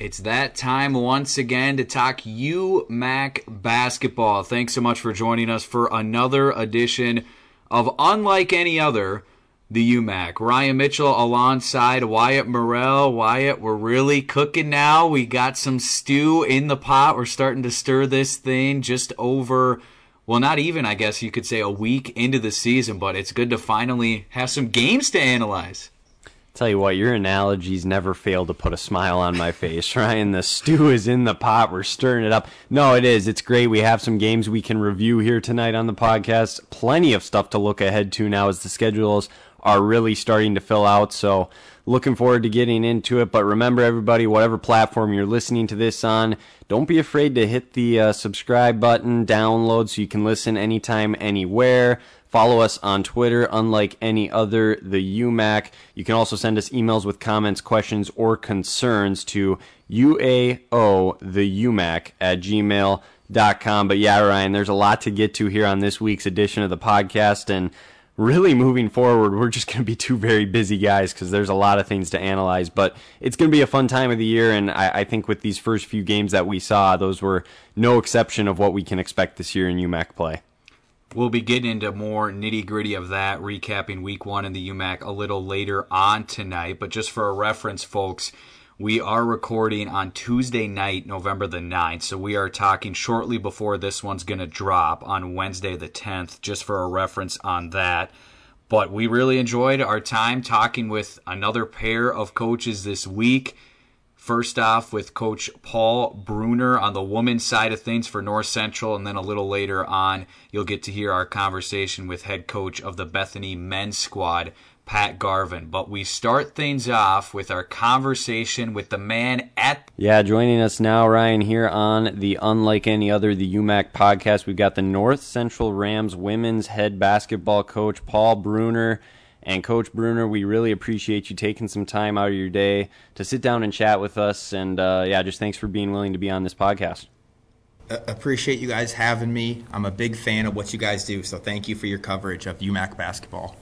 It's that time once again to talk UMAC basketball. Thanks so much for joining us for another edition of Unlike Any Other, the UMAC. Ryan Mitchell alongside Wyatt Morrell. Wyatt, we're really cooking now. We got some stew in the pot. We're starting to stir this thing just over, well, not even, I guess you could say, a week into the season, but it's good to finally have some games to analyze. Tell you what, your analogies never fail to put a smile on my face, Ryan. The stew is in the pot. We're stirring it up. No, it is. It's great. We have some games we can review here tonight on the podcast. Plenty of stuff to look ahead to now as the schedules are really starting to fill out. So looking forward to getting into it. But remember, everybody, whatever platform you're listening to this on, don't be afraid to hit the subscribe button, download, so you can listen anytime, anywhere. Follow us on Twitter, Unlike Any Other, the UMAC. You can also send us emails with comments, questions, or concerns to uaotheumac@gmail.com. But yeah, Ryan, there's a lot to get to here on this week's edition of the podcast. And really moving forward, we're just going to be two very busy guys because there's a lot of things to analyze. But it's going to be a fun time of the year. And I think with these first few games that we saw, those were no exception of what we can expect this year in UMAC play. We'll be getting into more nitty-gritty of that, recapping Week 1 in the UMAC a little later on tonight. But just for a reference, folks, we are recording on Tuesday night, November the 9th. So we are talking shortly before this one's going to drop on Wednesday the 10th, just for a reference on that. But we really enjoyed our time talking with another pair of coaches this week. First off with Coach Paul Brunner on the women's side of things for North Central, and then a little later on you'll get to hear our conversation with head coach of the Bethany men's squad, Pat Garvin. But we start things off with our conversation with the man at... Yeah, joining us now, Ryan, here on the Unlike Any Other, the UMAC podcast, we've got the North Central Rams women's head basketball coach, Paul Brunner. And Coach Brunner, we really appreciate you taking some time out of your day to sit down and chat with us. And yeah, just thanks for being willing to be on this podcast. Appreciate you guys having me. I'm a big fan of what you guys do, so thank you for your coverage of UMAC basketball.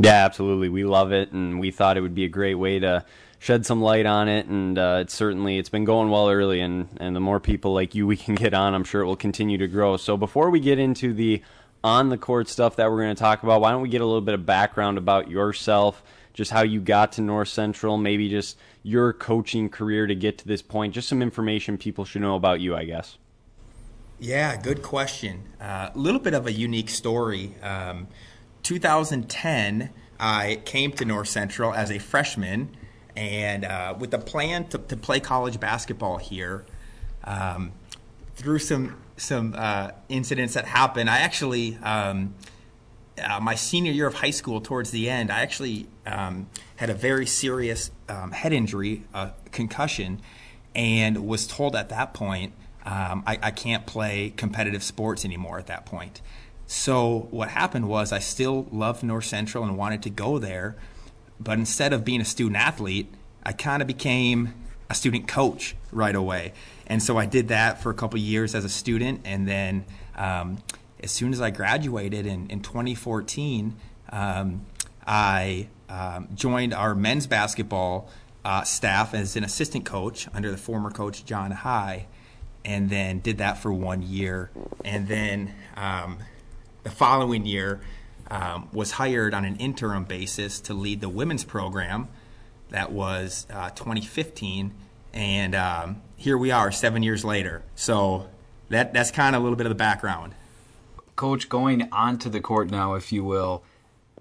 Yeah, absolutely. We love it, and we thought it would be a great way to shed some light on it. And it's been going well early, and the more people like you we can get on, I'm sure it will continue to grow. So before we get into the on-the-court stuff that we're going to talk about, why don't we get a little bit of background about yourself, just how you got to North Central, maybe just your coaching career to get to this point, just some information people should know about you, I guess. Yeah, good question. A little bit of a unique story. 2010, I came to North Central as a freshman and with the plan to play college basketball here. Through some incidents that happened, I actually, my senior year of high school towards the end, I actually had a very serious head injury, a concussion, and was told at that point I can't play competitive sports anymore at that point. So what happened was I still loved North Central and wanted to go there, but instead of being a student athlete, I kind of became a student coach right away. And so I did that for a couple years as a student, and then as soon as I graduated in 2014, I joined our men's basketball staff as an assistant coach under the former coach John High, and then did that for 1 year. And then the following year was hired on an interim basis to lead the women's program. That was 2015, and here we are 7 years later. So that's kind of a little bit of the background. Coach, going onto the court now, if you will,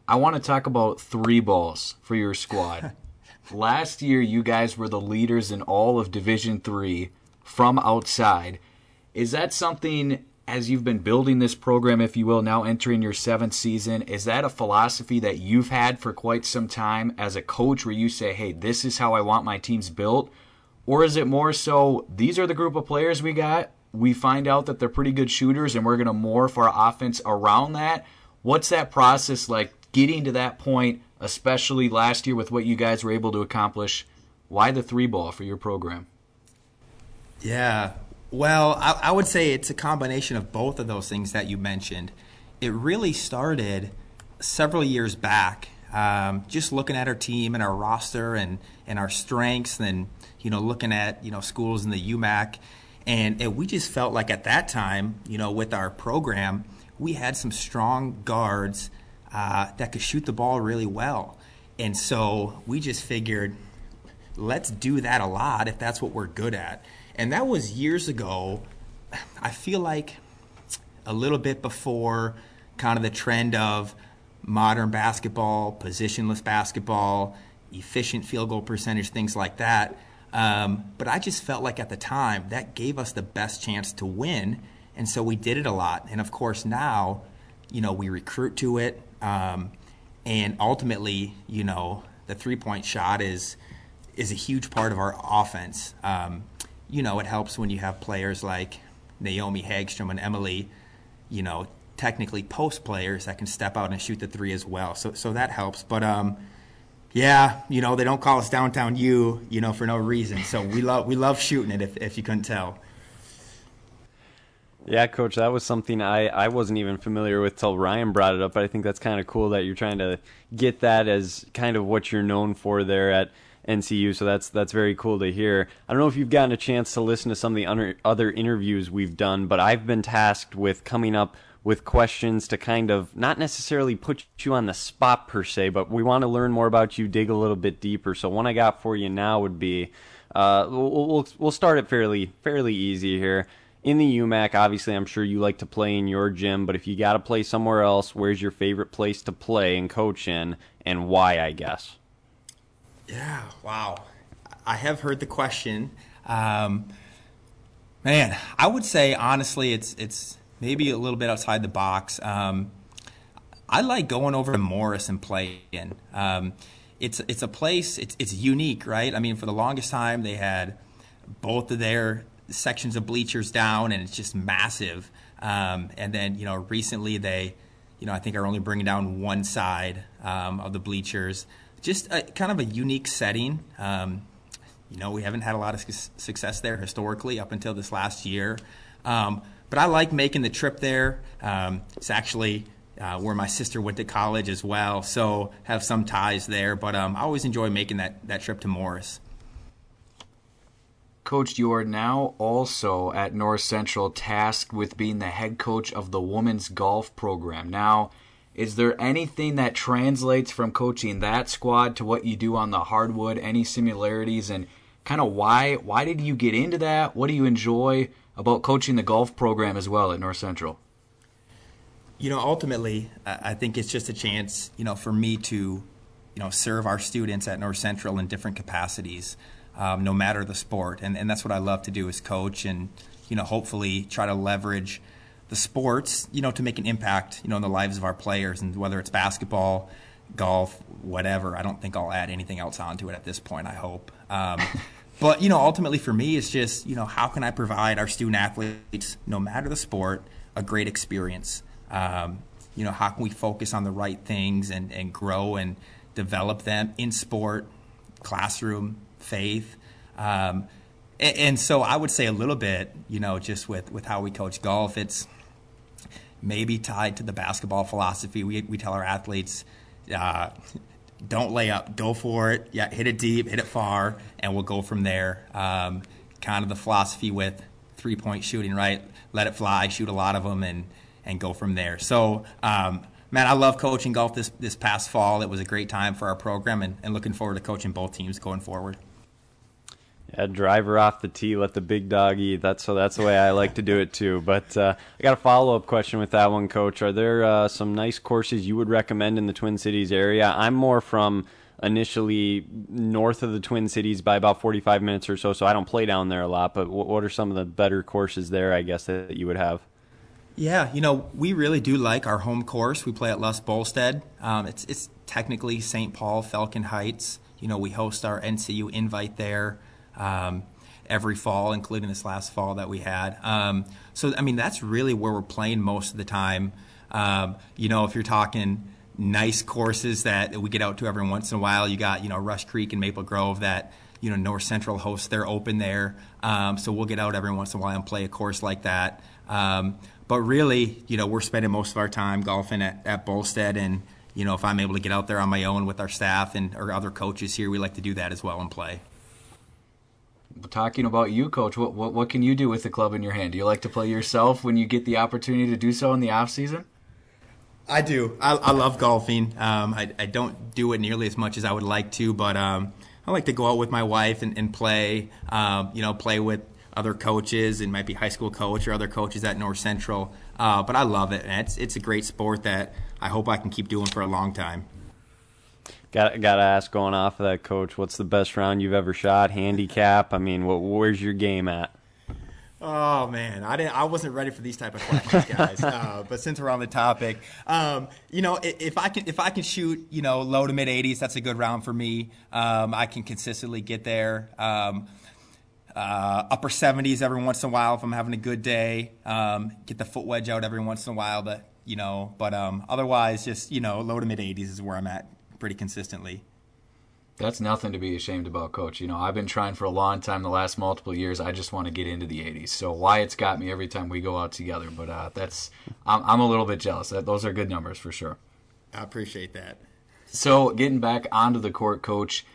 I want to talk about three balls for your squad. Last year, you guys were the leaders in all of Division III from outside. Is that something, as you've been building this program, if you will, now entering your seventh season, is that a philosophy that you've had for quite some time as a coach where you say, hey, this is how I want my teams built? Or is it more so, these are the group of players we got, we find out that they're pretty good shooters, and we're going to morph our offense around that? What's that process like getting to that point, especially last year with what you guys were able to accomplish? Why the three ball for your program? Yeah, well, I would say it's a combination of both of those things that you mentioned. It really started several years back. Just looking at our team and our roster and our strengths, and looking at schools in the UMAC, and we just felt like at that time, with our program, we had some strong guards that could shoot the ball really well, and so we just figured, let's do that a lot if that's what we're good at. And that was years ago. I feel like a little bit before kind of the trend of modern basketball, positionless basketball, efficient field goal percentage, things like that. But I just felt like at the time that gave us the best chance to win, and so we did it a lot. And of course now, we recruit to it, and ultimately, the three-point shot is a huge part of our offense. It helps when you have players like Naomi Hagstrom and Emily, technically post players that can step out and shoot the three as well. So that helps. But they don't call us Downtown U, for no reason. So we love shooting it, if you couldn't tell. Yeah, Coach, that was something I wasn't even familiar with till Ryan brought it up. But I think that's kind of cool that you're trying to get that as kind of what you're known for there at NCU, so that's very cool to hear. I don't know if you've gotten a chance to listen to some of the other interviews we've done, but I've been tasked with coming up with questions to kind of not necessarily put you on the spot per se, but we want to learn more about you, dig a little bit deeper. So one I got for you now would be, we'll start it fairly easy here. In the UMAC, obviously, I'm sure you like to play in your gym, but if you got to play somewhere else, where's your favorite place to play and coach in, and why, I guess? Yeah, wow. I have heard the question. I would say, honestly, it's maybe a little bit outside the box. I like going over to Morris and playing. It's a place, it's unique, right? I mean, for the longest time, they had both of their sections of bleachers down, and it's just massive. And then, recently they, I think are only bringing down one side of the bleachers. Just kind of a unique setting. We haven't had a lot of success there historically up until this last year. But I like making the trip there. It's actually where my sister went to college as well, so have some ties there. But I always enjoy making that trip to Morris. Coach, you are now also at North Central tasked with being the head coach of the women's golf program. Now, is there anything that translates from coaching that squad to what you do on the hardwood? Any similarities, and kind of why did you get into that? What do you enjoy about coaching the golf program as well at North Central? Ultimately, I think it's just a chance, for me to, serve our students at North Central in different capacities, no matter the sport. And that's what I love to do is coach and, hopefully try to leverage the sports, to make an impact, in the lives of our players, and whether it's basketball, golf, whatever. I don't think I'll add anything else onto it at this point, I hope. But, ultimately for me, it's just, how can I provide our student athletes, no matter the sport, a great experience? How can we focus on the right things and grow and develop them in sport, classroom, faith? And so I would say a little bit, just with how we coach golf, it's maybe tied to the basketball philosophy. We tell our athletes, don't lay up, go for it. Yeah, hit it deep, hit it far, and we'll go from there. Kind of the philosophy with three-point shooting, right? Let it fly, shoot a lot of them, and go from there. So, I love coaching golf this past fall. It was a great time for our program, and looking forward to coaching both teams going forward. Yeah, driver off the tee, let the big dog eat. That's the way I like to do it too. But I got a follow-up question with that one, Coach. Are there some nice courses you would recommend in the Twin Cities area? I'm more from initially north of the Twin Cities by about 45 minutes or so I don't play down there a lot. But what are some of the better courses there, I guess, that you would have? Yeah, we really do like our home course. We play at Les Bolstad. It's technically St. Paul, Falcon Heights. We host our NCU invite there. Every fall, including this last fall that we had. That's really where we're playing most of the time. If you're talking nice courses that we get out to every once in a while, you got, Rush Creek and Maple Grove that, North Central hosts their open there. So we'll get out every once in a while and play a course like that. But really, we're spending most of our time golfing at Bolstad and, you know, if I'm able to get out there on my own with our staff and or other coaches here, we like to do that as well and play. Talking about you, Coach, what can you do with the club in your hand? Do you like to play yourself when you get the opportunity to do so in the off season? I do. I love golfing. I don't do it nearly as much as I would like to, but I like to go out with my wife and play. You know, play with other coaches. It might be high school coach or other coaches at North Central. But I love it, and it's a great sport that I hope I can keep doing for a long time. Gotta ask, going off of that, Coach, what's the best round you've ever shot? Handicap? I mean, where's your game at? Oh man, I wasn't ready for these type of questions, guys. But since we're on the topic, you know, if I can shoot, you know, low to mid 80s, that's a good round for me. I can consistently get there. Upper 70s every once in a while if I'm having a good day. Get the foot wedge out every once in a while, but otherwise, just, you know, low to mid 80s is where I'm at pretty consistently. That's nothing to be ashamed about, Coach. You know, I've been trying for a long time, the last multiple years. I just want to get into the 80s. So Wyatt's got me every time we go out together. But I'm a little bit jealous. Those are good numbers for sure. I appreciate that. So getting back onto the court, Coach,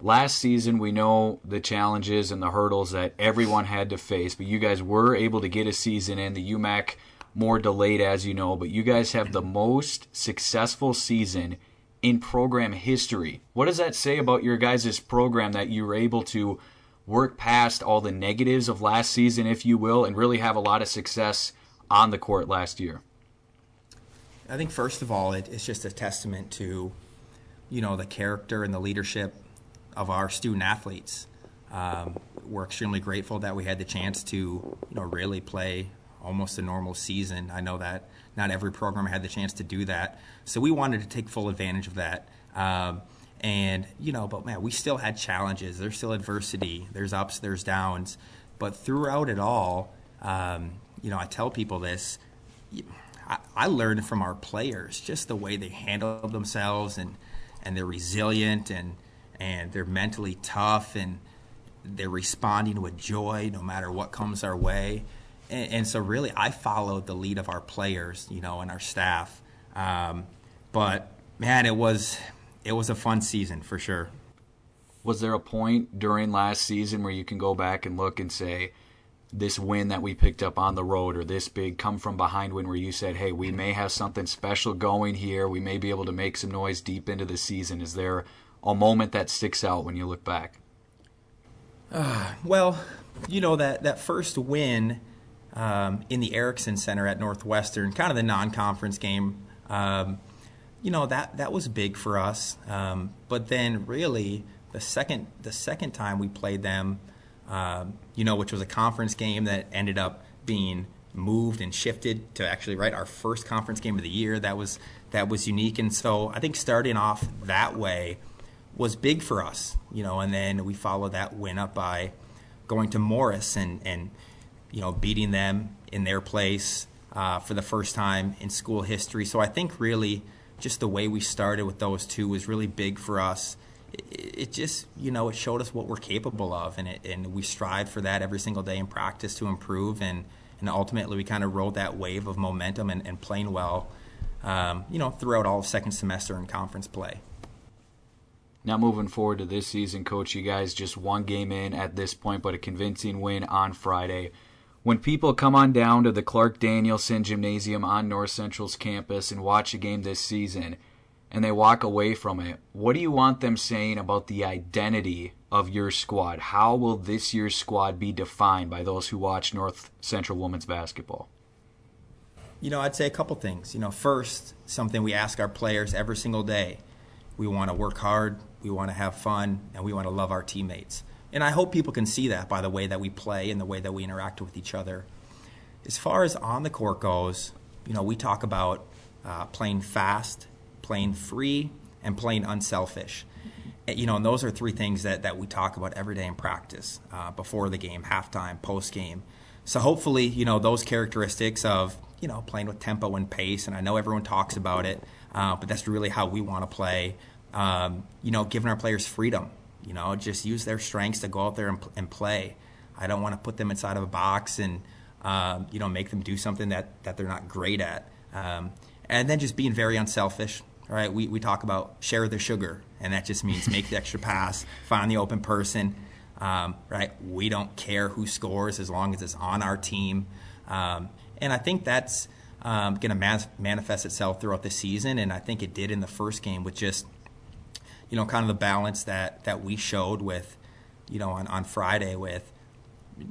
last season we know the challenges and the hurdles that everyone had to face, but you guys were able to get a season in. The UMAC more delayed, as you know, but you guys have the most successful season in program history. What does that say about your guys' program that you were able to work past all the negatives of last season, if you will, and really have a lot of success on the court last year? I think, first of all, it's just a testament to, you know, the character and the leadership of our student athletes. We're extremely grateful that we had the chance to, you know, really play almost a normal season. I know that not every program had the chance to do that. So we wanted to take full advantage of that. And, you know, but man, we still had challenges. There's still adversity. There's ups, there's downs. But throughout it all, you know, I tell people this, I learned from our players just the way they handle themselves and they're resilient and they're mentally tough and they're responding with joy no matter what comes our way. And so really I followed the lead of our players, you know, and our staff. But man, it was a fun season for sure. Was there a point during last season where you can go back and look and say, this win that we picked up on the road or this big come from behind win where you said, hey, we may have something special going here. We may be able to make some noise deep into the season. Is there a moment that sticks out when you look back? Well, you know, that first win, in the Erickson Center at Northwestern, kind of the non-conference game, you know, that was big for us. But then really the second time we played them, you know, which was a conference game that ended up being moved and shifted to actually right our first conference game of the year, that was unique. And so I think starting off that way was big for us, you know, and then we followed that win up by going to Morris and you know, beating them in their place for the first time in school history. So I think really just the way we started with those two was really big for us. It just, you know, it showed us what we're capable of, and we strive for that every single day in practice to improve, and ultimately we kind of rode that wave of momentum and playing well, you know, throughout all of second semester in conference play. Now moving forward to this season, Coach, you guys just one game in at this point, but a convincing win on Friday. When people come on down to the Clark Danielson Gymnasium on North Central's campus and watch a game this season, and they walk away from it, what do you want them saying about the identity of your squad? How will this year's squad be defined by those who watch North Central women's basketball? You know, I'd say a couple things. You know, first, something we ask our players every single day. We want to work hard, we want to have fun, and we want to love our teammates. And I hope people can see that by the way that we play and the way that we interact with each other. As far as on the court goes, you know, we talk about playing fast, playing free, and playing unselfish. And, you know, and those are three things that we talk about every day in practice, before the game, halftime, post game. So hopefully, you know, those characteristics of, you know, playing with tempo and pace, and I know everyone talks about it, but that's really how we want to play. You know, giving our players freedom. You know, just use their strengths to go out there and play. I don't want to put them inside of a box and, you know, make them do something that they're not great at. And then just being very unselfish, All right, we talk about share the sugar, and that just means make the extra pass, find the open person. Right, we don't care who scores as long as it's on our team, and I think that's going to manifest itself throughout the season. And I think it did in the first game with just, you know, kind of the balance that we showed with, you know, on Friday with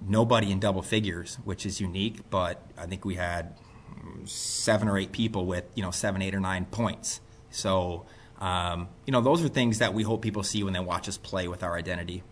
nobody in double figures, which is unique. But I think we had 7 or 8 people with, you know, 7, 8, or 9 points. So, you know, those are things that we hope people see when they watch us play with our identity.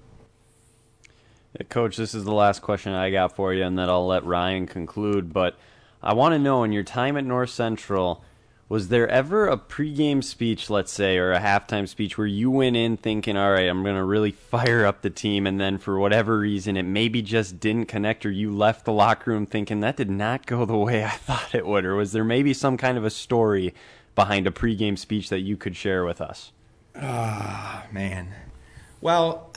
Yeah, Coach, this is the last question I got for you, and then I'll let Ryan conclude. But I want to know, in your time at North Central, was there ever a pregame speech, let's say, or a halftime speech where you went in thinking, all right, I'm going to really fire up the team, and then for whatever reason it maybe just didn't connect, or you left the locker room thinking that did not go the way I thought it would? Or was there maybe some kind of a story behind a pregame speech that you could share with us? Ah, man. Well,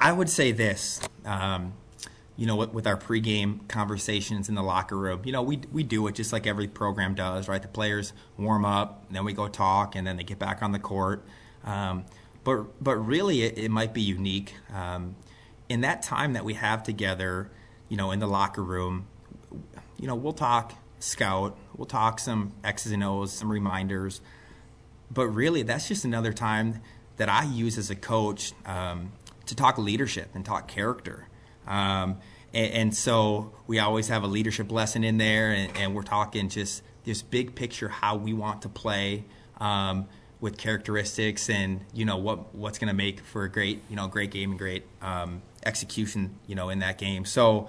I would say this, you know, with our pregame conversations in the locker room, you know, we do it just like every program does, right? The players warm up, and then we go talk, and then they get back on the court. But really, it might be unique. In that time that we have together, you know, in the locker room, you know, we'll talk scout, we'll talk some X's and O's, some reminders. But really, that's just another time that I use as a coach to talk leadership and talk character. And so we always have a leadership lesson in there, and we're talking just this big picture, how we want to play with characteristics and, you know, what's going to make for a great, you know, great game and great execution, you know, in that game. So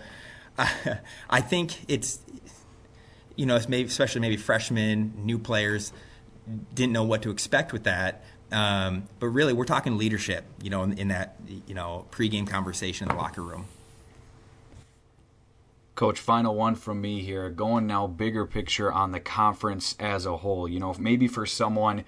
I think it's, you know, it's maybe, especially maybe freshmen, new players didn't know what to expect with that. But really, we're talking leadership, you know, in that, you know, pregame conversation in the locker room. Coach, final one from me here. Going now bigger picture on the conference as a whole. You know, maybe for someone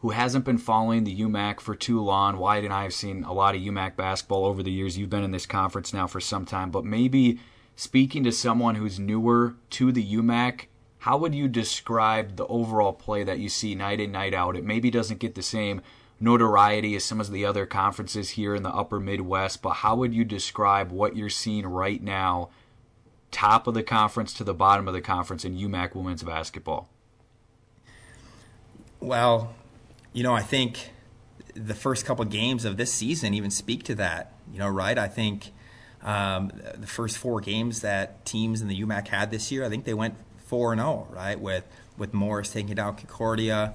who hasn't been following the UMAC for too long, Wyatt and I have seen a lot of UMAC basketball over the years. You've been in this conference now for some time. But maybe speaking to someone who's newer to the UMAC, how would you describe the overall play that you see night in, night out? It maybe doesn't get the same notoriety as some of the other conferences here in the upper Midwest, but how would you describe what you're seeing right now, top of the conference to the bottom of the conference in UMAC women's basketball? Well, you know, I think the first couple of games of this season even speak to that, you know, right? I think the first 4 games that teams in the UMAC had this year, I think they went 4-0, right? With Morris taking down Concordia,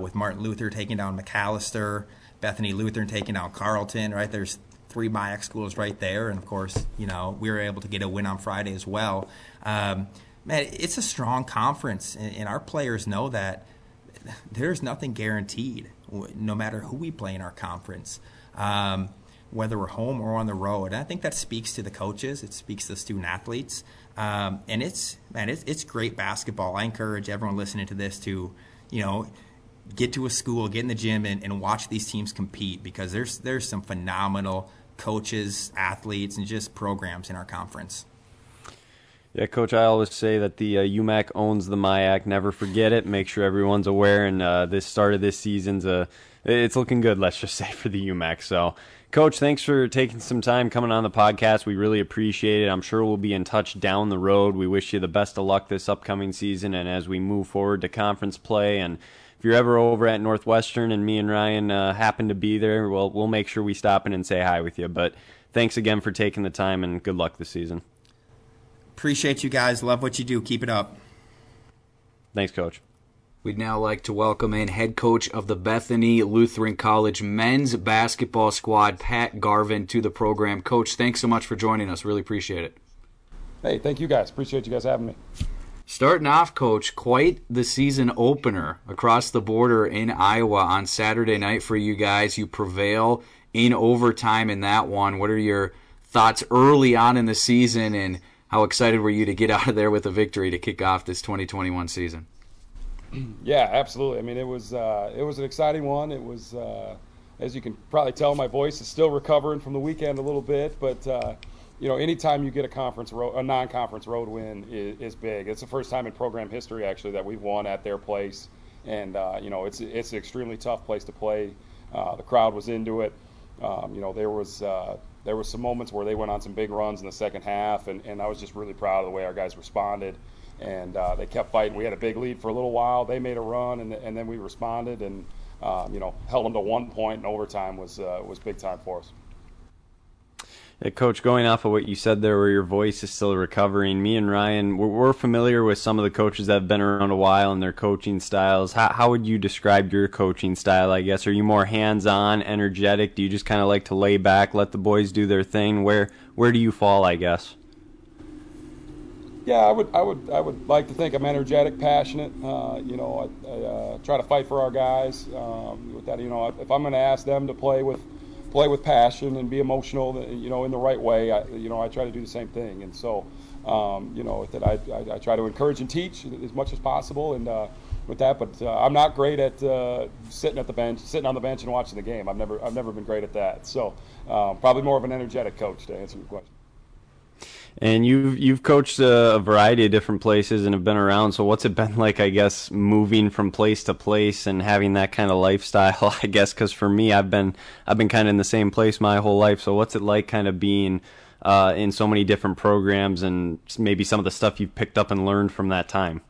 with Martin Luther taking down Macalester, Bethany Lutheran taking down Carleton, right? There's 3 MIAC schools right there, and of course, you know, we were able to get a win on Friday as well. Man, it's a strong conference, and our players know that there's nothing guaranteed, no matter who we play in our conference, whether we're home or on the road. And I think that speaks to the coaches, it speaks to the student athletes. And it's great basketball. I encourage everyone listening to this to, you know, get to a school, get in the gym, and watch these teams compete, because there's some phenomenal coaches, athletes, and just programs in our conference. Yeah, Coach, I always say that the UMAC owns the MIAC. Never forget it. Make sure everyone's aware. And this start of this season's it's looking good, let's just say, for the UMAC. So, Coach, thanks for taking some time coming on the podcast. We really appreciate it. I'm sure we'll be in touch down the road. We wish you the best of luck this upcoming season and as we move forward to conference play. And if you're ever over at Northwestern and me and Ryan happen to be there, we'll make sure we stop in and say hi with you. But thanks again for taking the time, and good luck this season. Appreciate you guys. Love what you do. Keep it up. Thanks, Coach. We'd now like to welcome in head coach of the Bethany Lutheran College men's basketball squad, Pat Garvin, to the program. Coach, thanks so much for joining us. Really appreciate it. Hey, thank you guys. Appreciate you guys having me. Starting off, Coach, quite the season opener across the border in Iowa on Saturday night for you guys. You prevail in overtime in that one. What are your thoughts early on in the season, and how excited were you to get out of there with a victory to kick off this 2021 season? Yeah, absolutely. I mean, it was an exciting one. It was, as you can probably tell, my voice is still recovering from the weekend a little bit. But you know, anytime you get a non-conference road win is big. It's the first time in program history actually that we've won at their place. And, you know, it's an extremely tough place to play. The crowd was into it. You know, there was some moments where they went on some big runs in the second half, and I was just really proud of the way our guys responded. And they kept fighting. We had a big lead for a little while. They made a run, and then we responded and, you know, held them to 1 point, and overtime was big time for us. Coach, going off of what you said there, where your voice is still recovering, me and Ryan, we're familiar with some of the coaches that have been around a while and their coaching styles. How would you describe your coaching style, I guess? Are you more hands-on, energetic? Do you just kind of like to lay back, let the boys do their thing? Where do you fall, I guess? Yeah, I would like to think I'm energetic, passionate. You know, I try to fight for our guys. With that, you know, if I'm going to ask them to play with passion and be emotional, you know, in the right way, I try to do the same thing. And so, you know, that I try to encourage and teach as much as possible. And with that, but I'm not great at sitting on the bench and watching the game. I've never been great at that. So probably more of an energetic coach, to answer your question. And you've coached a variety of different places and have been around. So what's it been like, I guess, moving from place to place and having that kind of lifestyle, I guess? Because for me, I've been kind of in the same place my whole life. So what's it like kind of being in so many different programs and maybe some of the stuff you've picked up and learned from that time?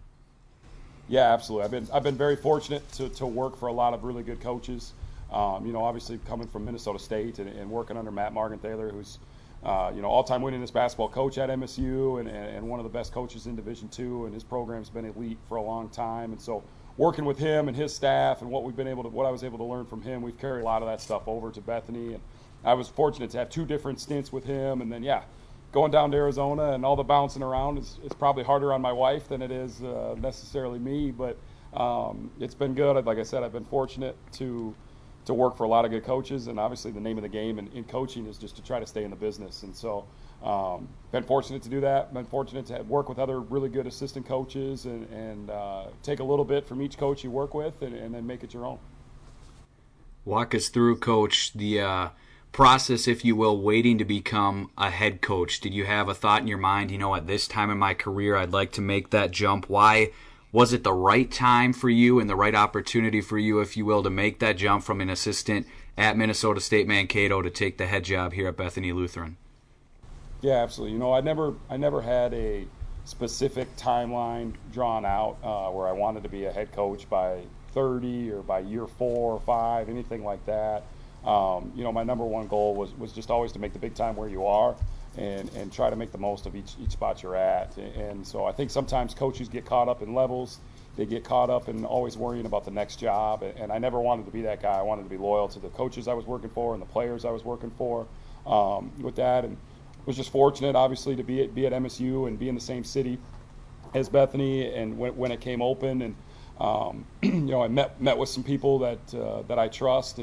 Yeah, absolutely. I've been very fortunate to work for a lot of really good coaches. You know, obviously coming from Minnesota State and working under Matt Morgan-Thaler, who's you know, all-time winningest basketball coach at MSU and one of the best coaches in Division II, and his program's been elite for a long time. And so working with him and his staff and what I was able to learn from him, we've carried a lot of that stuff over to Bethany. And I was fortunate to have two different stints with him. And then, yeah, going down to Arizona and all the bouncing around is probably harder on my wife than it is necessarily me. But it's been good. Like I said, I've been fortunate to work for a lot of good coaches, and obviously the name of the game in coaching is just to try to stay in the business. And so been fortunate to do that. Been fortunate to work with other really good assistant coaches and take a little bit from each coach you work with and then make it your own. Walk us through, Coach, the process, if you will, waiting to become a head coach. Did you have a thought in your mind, you know, at this time in my career, I'd like to make that jump? Why? Was it the right time for you and the right opportunity for you, if you will, to make that jump from an assistant at Minnesota State Mankato to take the head job here at Bethany Lutheran? Yeah, absolutely. You know, I never had a specific timeline drawn out where I wanted to be a head coach by 30 or by year 4 or 5, anything like that. You know, my number one goal was just always to make the big time where you are. And try to make the most of each spot you're at. And so I think sometimes coaches get caught up in levels. They get caught up in always worrying about the next job. And I never wanted to be that guy. I wanted to be loyal to the coaches I was working for and the players I was working for with that. And was just fortunate, obviously, to be at MSU and be in the same city as Bethany. And when it came open, and you know, I met with some people that I trust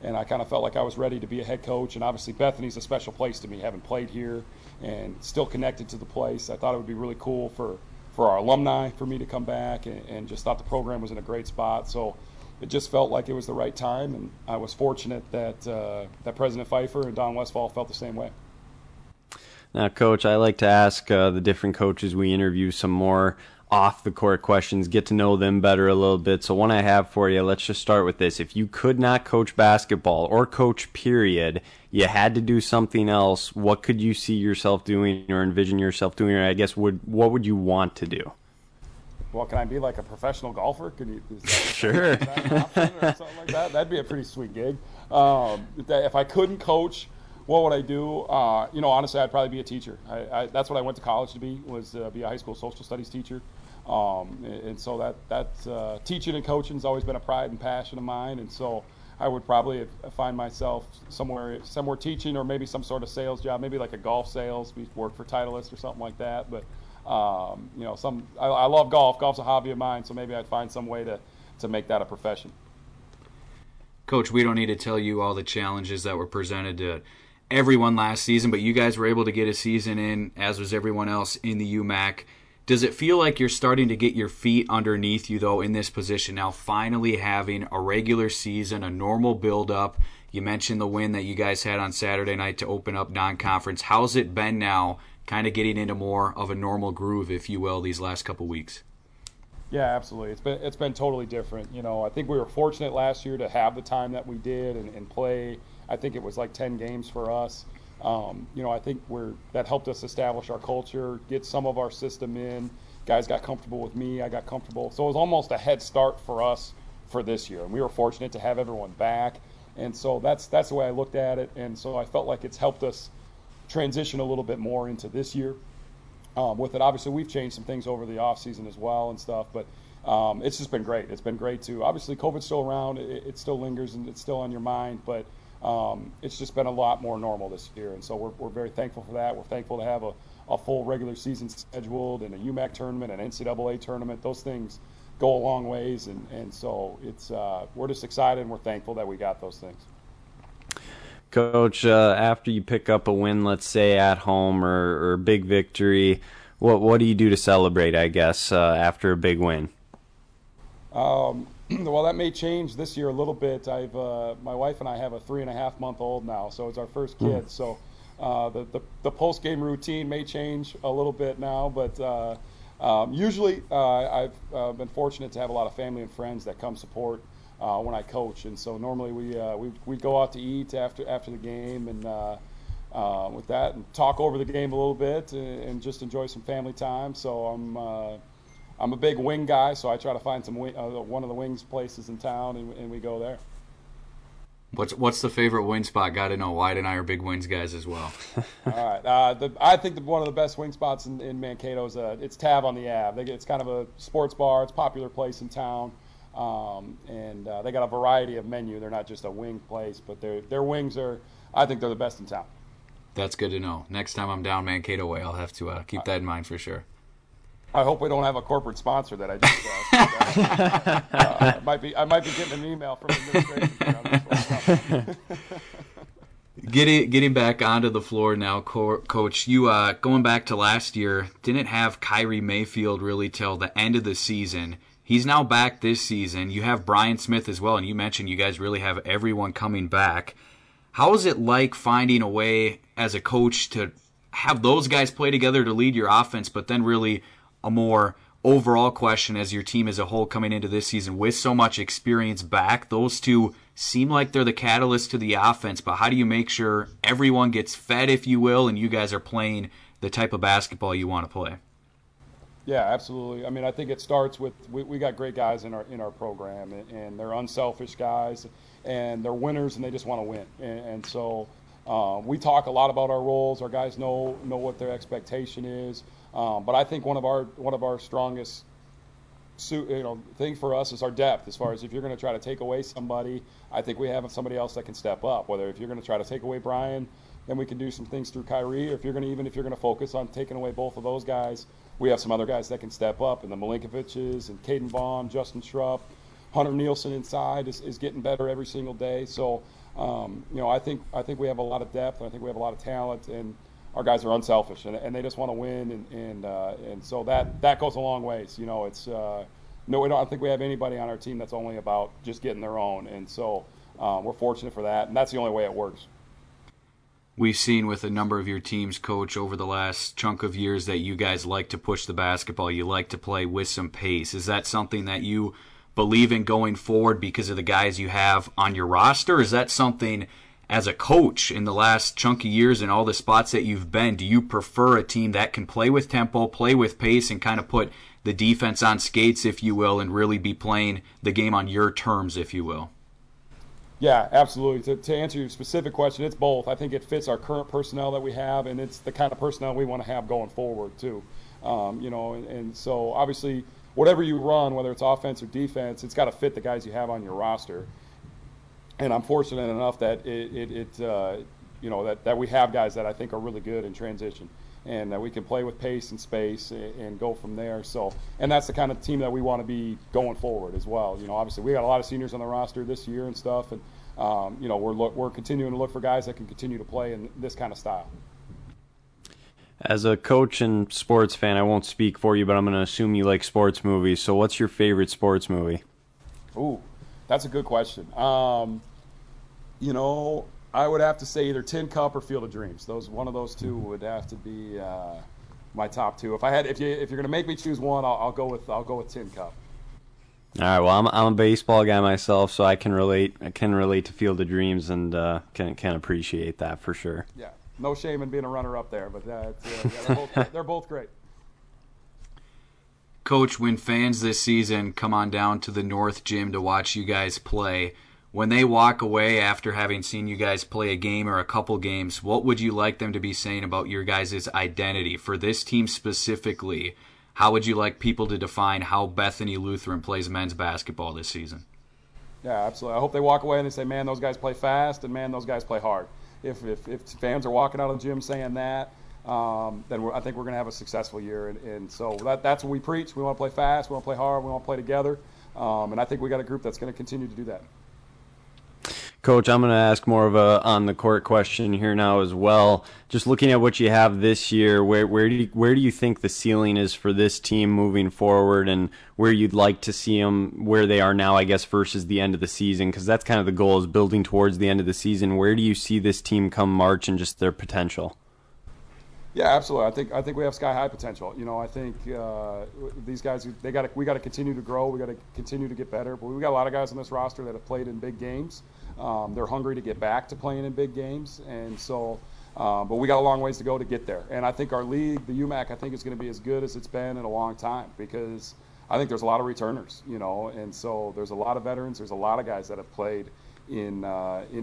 and I kind of felt like I was ready to be a head coach. And obviously Bethany's a special place to me, having played here and still connected to the place. I thought it would be really cool for our alumni, for me to come back, and just thought the program was in a great spot. So it just felt like it was the right time, and I was fortunate that President Pfeiffer and Don Westfall felt the same way. Now, Coach, I like to ask the different coaches we interview some more off-the-court questions, get to know them better a little bit. So one I have for you, let's just start with this. If you could not coach basketball or coach, period, you had to do something else, what could you see yourself doing or envision yourself doing, or I guess what would you want to do? Well, can I be like a professional golfer? Sure. Is that an option or something like that? That'd be a pretty sweet gig. If I couldn't coach, what would I do? You know, honestly, I'd probably be a teacher. That's what I went to college to be, was be a high school social studies teacher. And so that teaching and coaching has always been a pride and passion of mine. And so I would probably find myself somewhere teaching, or maybe some sort of sales job, maybe like a golf sales, work for Titleist or something like that. But, you know, I love golf. Golf's a hobby of mine. So maybe I'd find some way to make that a profession. Coach, we don't need to tell you all the challenges that were presented to everyone last season, but you guys were able to get a season in, as was everyone else in the UMAC. Does it feel like you're starting to get your feet underneath you, though, in this position now, finally having a regular season, a normal build-up? You mentioned the win that you guys had on Saturday night to open up non-conference. How's it been now, kind of getting into more of a normal groove, if you will, these last couple weeks? Yeah, absolutely. It's been totally different. You know, I think we were fortunate last year to have the time that we did and play. I think it was like 10 games for us. You know, I think that helped us establish our culture, get some of our system in. Guys got comfortable with me. I got comfortable. So it was almost a head start for us for this year. And we were fortunate to have everyone back. And so that's the way I looked at it. And so I felt like it's helped us transition a little bit more into this year. With it, obviously, we've changed some things over the off season as well and stuff, but it's just been great. It's been great too. Obviously, COVID's still around; it still lingers and it's still on your mind. But it's just been a lot more normal this year, and so we're very thankful for that. We're thankful to have a full regular season scheduled and a UMAC tournament, an NCAA tournament. Those things go a long ways, and so it's we're just excited and we're thankful that we got those things. Coach, after you pick up a win, let's say at home or a big victory, what do you do to celebrate, I guess, after a big win? Well, that may change this year a little bit. My wife and I have a 3.5-month-old now, so it's our first kid. So the post-game routine may change a little bit now, but usually I've been fortunate to have a lot of family and friends that come support when I coach, and so normally we go out to eat after the game, and with that, and talk over the game a little bit, and just enjoy some family time. So I'm a big wing guy, so I try to find some one of the wings places in town, and we go there. What's the favorite wing spot? Got to know. Wyatt and I are big wings guys as well. All right, I think one of the best wing spots in Mankato is it's Tab on the Ave. It's kind of a sports bar. It's a popular place in town. And they got a variety of menu. They're not just a wing place, but their wings are, I think they're the best in town. That's good to know. Next time I'm down Mankato way, I'll have to keep that in mind for sure. I hope we don't have a corporate sponsor that I just I might be getting an email from administration. Getting back onto the floor now, Coach, you going back to last year, didn't have Kyrie Mayfield really till the end of the season. He's now back this season. You have Brian Smith as well, and you mentioned you guys really have everyone coming back. How is it like finding a way as a coach to have those guys play together to lead your offense, but then really a more overall question as your team as a whole coming into this season with so much experience back? Those two seem like they're the catalyst to the offense, but how do you make sure everyone gets fed, if you will, and you guys are playing the type of basketball you want to play? Yeah, absolutely. I mean, I think it starts with we got great guys in our program, and they're unselfish guys, and they're winners, and they just want to win. And so we talk a lot about our roles. Our guys know what their expectation is. But I think one of our strongest thing for us is our depth. As far as if you're going to try to take away somebody, I think we have somebody else that can step up. Whether if you're going to try to take away Brian, then we can do some things through Kyrie. Or if you're going to focus on taking away both of those guys, we have some other guys that can step up, and the Milinkoviches and Caden Baum, Justin Shrupp, Hunter Nielsen inside is getting better every single day. So, you know, I think we have a lot of depth, and I think we have a lot of talent, and our guys are unselfish, and they just want to win, and so that goes a long ways. You know, it's I don't think we have anybody on our team that's only about just getting their own, and so we're fortunate for that, and that's the only way it works. We've seen with a number of your teams, Coach, over the last chunk of years that you guys like to push the basketball. You like to play with some pace. Is that something that you believe in going forward because of the guys you have on your roster? Is that something, as a coach, in the last chunk of years and all the spots that you've been, do you prefer a team that can play with tempo, play with pace, and kind of put the defense on skates, if you will, and really be playing the game on your terms, if you will? Yeah, absolutely. To answer your specific question, it's both. I think it fits our current personnel that we have, and it's the kind of personnel we want to have going forward too. You know, and so obviously whatever you run, whether it's offense or defense, it's got to fit the guys you have on your roster. And I'm fortunate enough that that we have guys that I think are really good in transition, and that we can play with pace and space and go from there. So, and that's the kind of team that we want to be going forward as well. You know, obviously we got a lot of seniors on the roster this year and stuff, and you know, we're continuing to look for guys that can continue to play in this kind of style. As a coach and sports fan, I won't speak for you, but I'm going to assume you like sports movies. So, what's your favorite sports movie? Ooh, that's a good question. You know, I would have to say either Tin Cup or Field of Dreams. One of those two would have to be my top two. If I had, if you're going to make me choose one, I'll go with Tin Cup. All right. Well, I'm a baseball guy myself, so I can relate to Field of Dreams and can appreciate that for sure. Yeah, no shame in being a runner up there, but they're both great. Coach, when fans this season come on down to the North Gym to watch you guys play, when they walk away after having seen you guys play a game or a couple games, what would you like them to be saying about your guys' identity? For this team specifically, how would you like people to define how Bethany Lutheran plays men's basketball this season? Yeah, absolutely. I hope they walk away and they say, man, those guys play fast, and man, those guys play hard. If fans are walking out of the gym saying that, then I think we're going to have a successful year. And so that's what we preach. We want to play fast. We want to play hard. We want to play together. And I think we got a group that's going to continue to do that. Coach, I'm going to ask more of a on-the-court question here now as well. Just looking at what you have this year, where do you think the ceiling is for this team moving forward, and where you'd like to see them, where they are now, I guess, versus the end of the season? Because that's kind of the goal, is building towards the end of the season. Where do you see this team come March and just their potential? Yeah, absolutely. I think we have sky-high potential. You know, I think these guys, we got to continue to grow. We got to continue to get better. But we got a lot of guys on this roster that have played in big games. They're hungry to get back to playing in big games, and so. But we got a long ways to go to get there. And I think our league, the UMAC, I think is going to be as good as it's been in a long time, because I think there's a lot of returners. You know, and so there's a lot of veterans. There's a lot of guys that have played in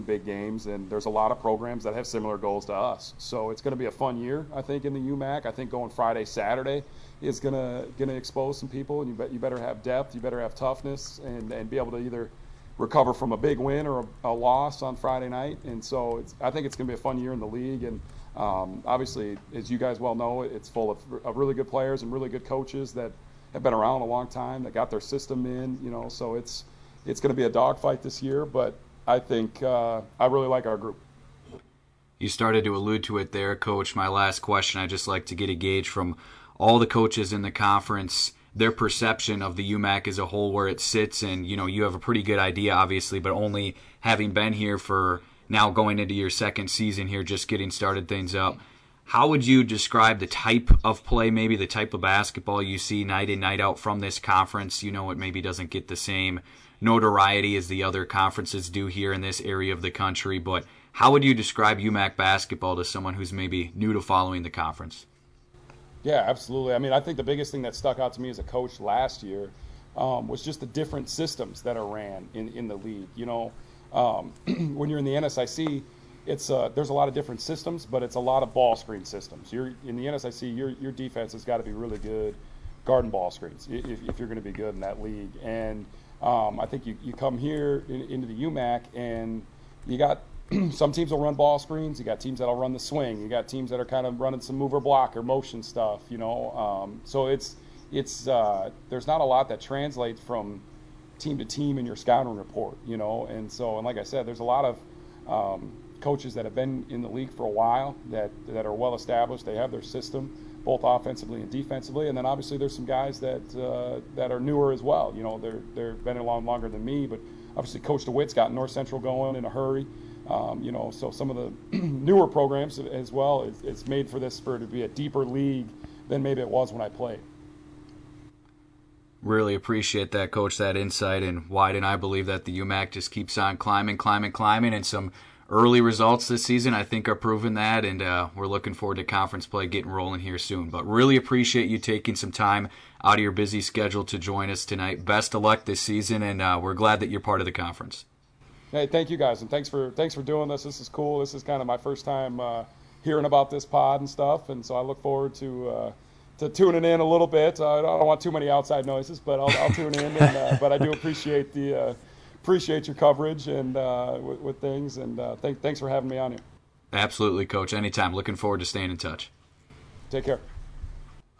big games, and there's a lot of programs that have similar goals to us. So it's going to be a fun year, I think, in the UMAC. I think going Friday, Saturday is going to expose some people, and you better have depth, you better have toughness, and be able to either recover from a big win or a loss on Friday night. And so I think it's going to be a fun year in the league. And obviously, as you guys well know, it's full of really good players and really good coaches that have been around a long time, that got their system in, you know, so it's going to be a dogfight this year, but I think I really like our group. You started to allude to it there, Coach. My last question, I'd just like to get a gauge from all the coaches in the conference, their perception of the UMAC as a whole, where it sits. And, you know, you have a pretty good idea, obviously, but only having been here for now going into your second season here, just getting started things up, how would you describe the type of play, maybe the type of basketball you see night in, night out from this conference? You know, it maybe doesn't get the same notoriety as the other conferences do here in this area of the country, but how would you describe UMAC basketball to someone who's maybe new to following the conference? Yeah, absolutely. I mean, I think the biggest thing that stuck out to me as a coach last year was just the different systems that are ran in the league. You know, when you're in the NSIC, there's a lot of different systems, but it's a lot of ball screen systems. You're in the NSIC, your defense has got to be really good guarding ball screens if you're going to be good in that league. And I think you come here into the UMAC, and you got some teams will run ball screens. You got teams that'll run the swing. You got teams that are kind of running some move or block or motion stuff. You know, so it's there's not a lot that translates from team to team in your scouting report. You know, and like I said, there's a lot of coaches that have been in the league for a while that are well established. They have their system, both offensively and defensively, and then obviously there's some guys that are newer as well. You know, they've been along longer than me, but obviously Coach DeWitt's got North Central going in a hurry. You know, so some of the newer programs as well, it's made for this to be a deeper league than maybe it was when I played. Really appreciate that, Coach, that insight, and Wyatt and I believe that the UMAC just keeps on climbing, and some early results this season, I think, are proving that, and we're looking forward to conference play getting rolling here soon. But really appreciate you taking some time out of your busy schedule to join us tonight. Best of luck this season, and we're glad that you're part of the conference. Hey, thank you guys, and thanks for doing this. This is cool. This is kind of my first time hearing about this pod and stuff, and so I look forward to tuning in a little bit. I don't want too many outside noises, but I'll tune in. And, but I do appreciate the. Appreciate your coverage and with things, and thanks for having me on here. Absolutely, Coach. Anytime. Looking forward to staying in touch. Take care.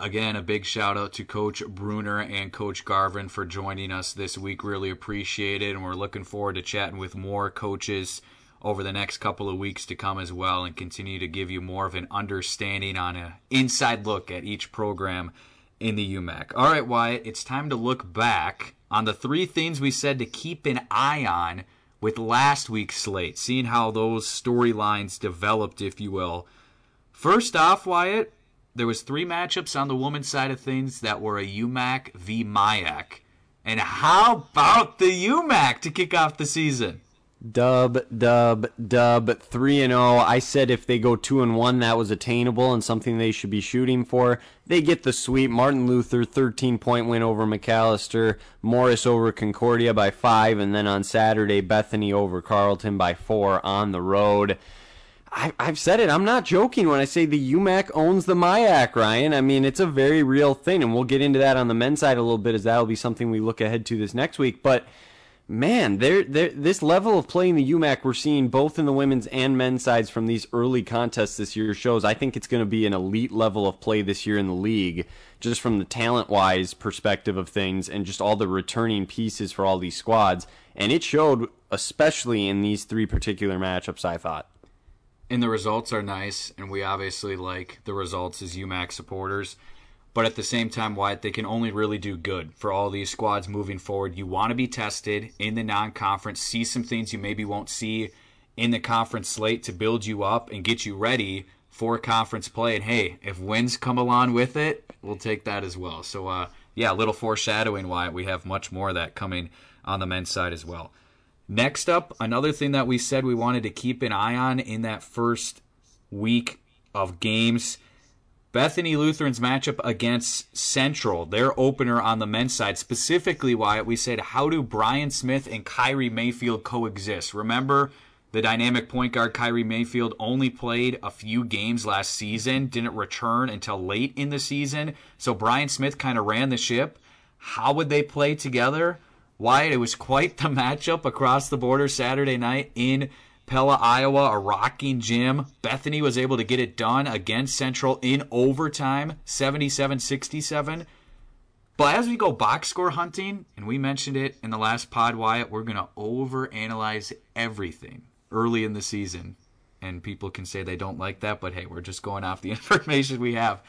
Again, a big shout out to Coach Brunner and Coach Garvin for joining us this week. Really appreciate it, and we're looking forward to chatting with more coaches over the next couple of weeks to come as well, and continue to give you more of an understanding on an inside look at each program in the UMAC. All right, Wyatt, it's time to look back on the three things we said to keep an eye on with last week's slate, seeing how those storylines developed, if you will. First off, Wyatt, There was three matchups on the women's side of things that were a UMAC v. MIAC. And how about the UMAC to kick off the season? Dub, 3-0. I said if they go 2-1, that was attainable and something they should be shooting for. They get the sweep. Martin Luther, 13-point win over Macalester. Morris over Concordia by 5. And then on Saturday, Bethany over Carleton by 4 on the road. I've said it. I'm not joking when I say the UMAC owns the MIAC, Ryan. I mean, it's a very real thing, and we'll get into that on the men's side a little bit, as that'll be something we look ahead to this next week. But, man, this level of playing the UMAC we're seeing both in the women's and men's sides from these early contests this year shows I think it's going to be an elite level of play this year in the league, just from the talent-wise perspective of things and just all the returning pieces for all these squads. And it showed especially in these three particular matchups, I thought. And the results are nice, and we obviously like the results as UMAC supporters. But at the same time, Wyatt, they can only really do good for all these squads moving forward. You want to be tested in the non-conference, see some things you maybe won't see in the conference slate to build you up and get you ready for conference play. And, hey, if wins come along with it, we'll take that as well. So, a little foreshadowing, Wyatt. We have much more of that coming on the men's side as well. Next up, another thing that we said we wanted to keep an eye on in that first week of games, Bethany Lutheran's matchup against Central, their opener on the men's side. Specifically, Wyatt, we said, how do Brian Smith and Kyrie Mayfield coexist? Remember, the dynamic point guard Kyrie Mayfield only played a few games last season, didn't return until late in the season, so Brian Smith kind of ran the ship. How would they play together? Wyatt, it was quite the matchup across the border Saturday night in Pella, Iowa, a rocking gym. Bethany was able to get it done against Central in overtime, 77-67. But as we go box score hunting, and we mentioned it in the last pod, Wyatt, we're going to overanalyze everything early in the season. And people can say they don't like that, but hey, we're just going off the information we have.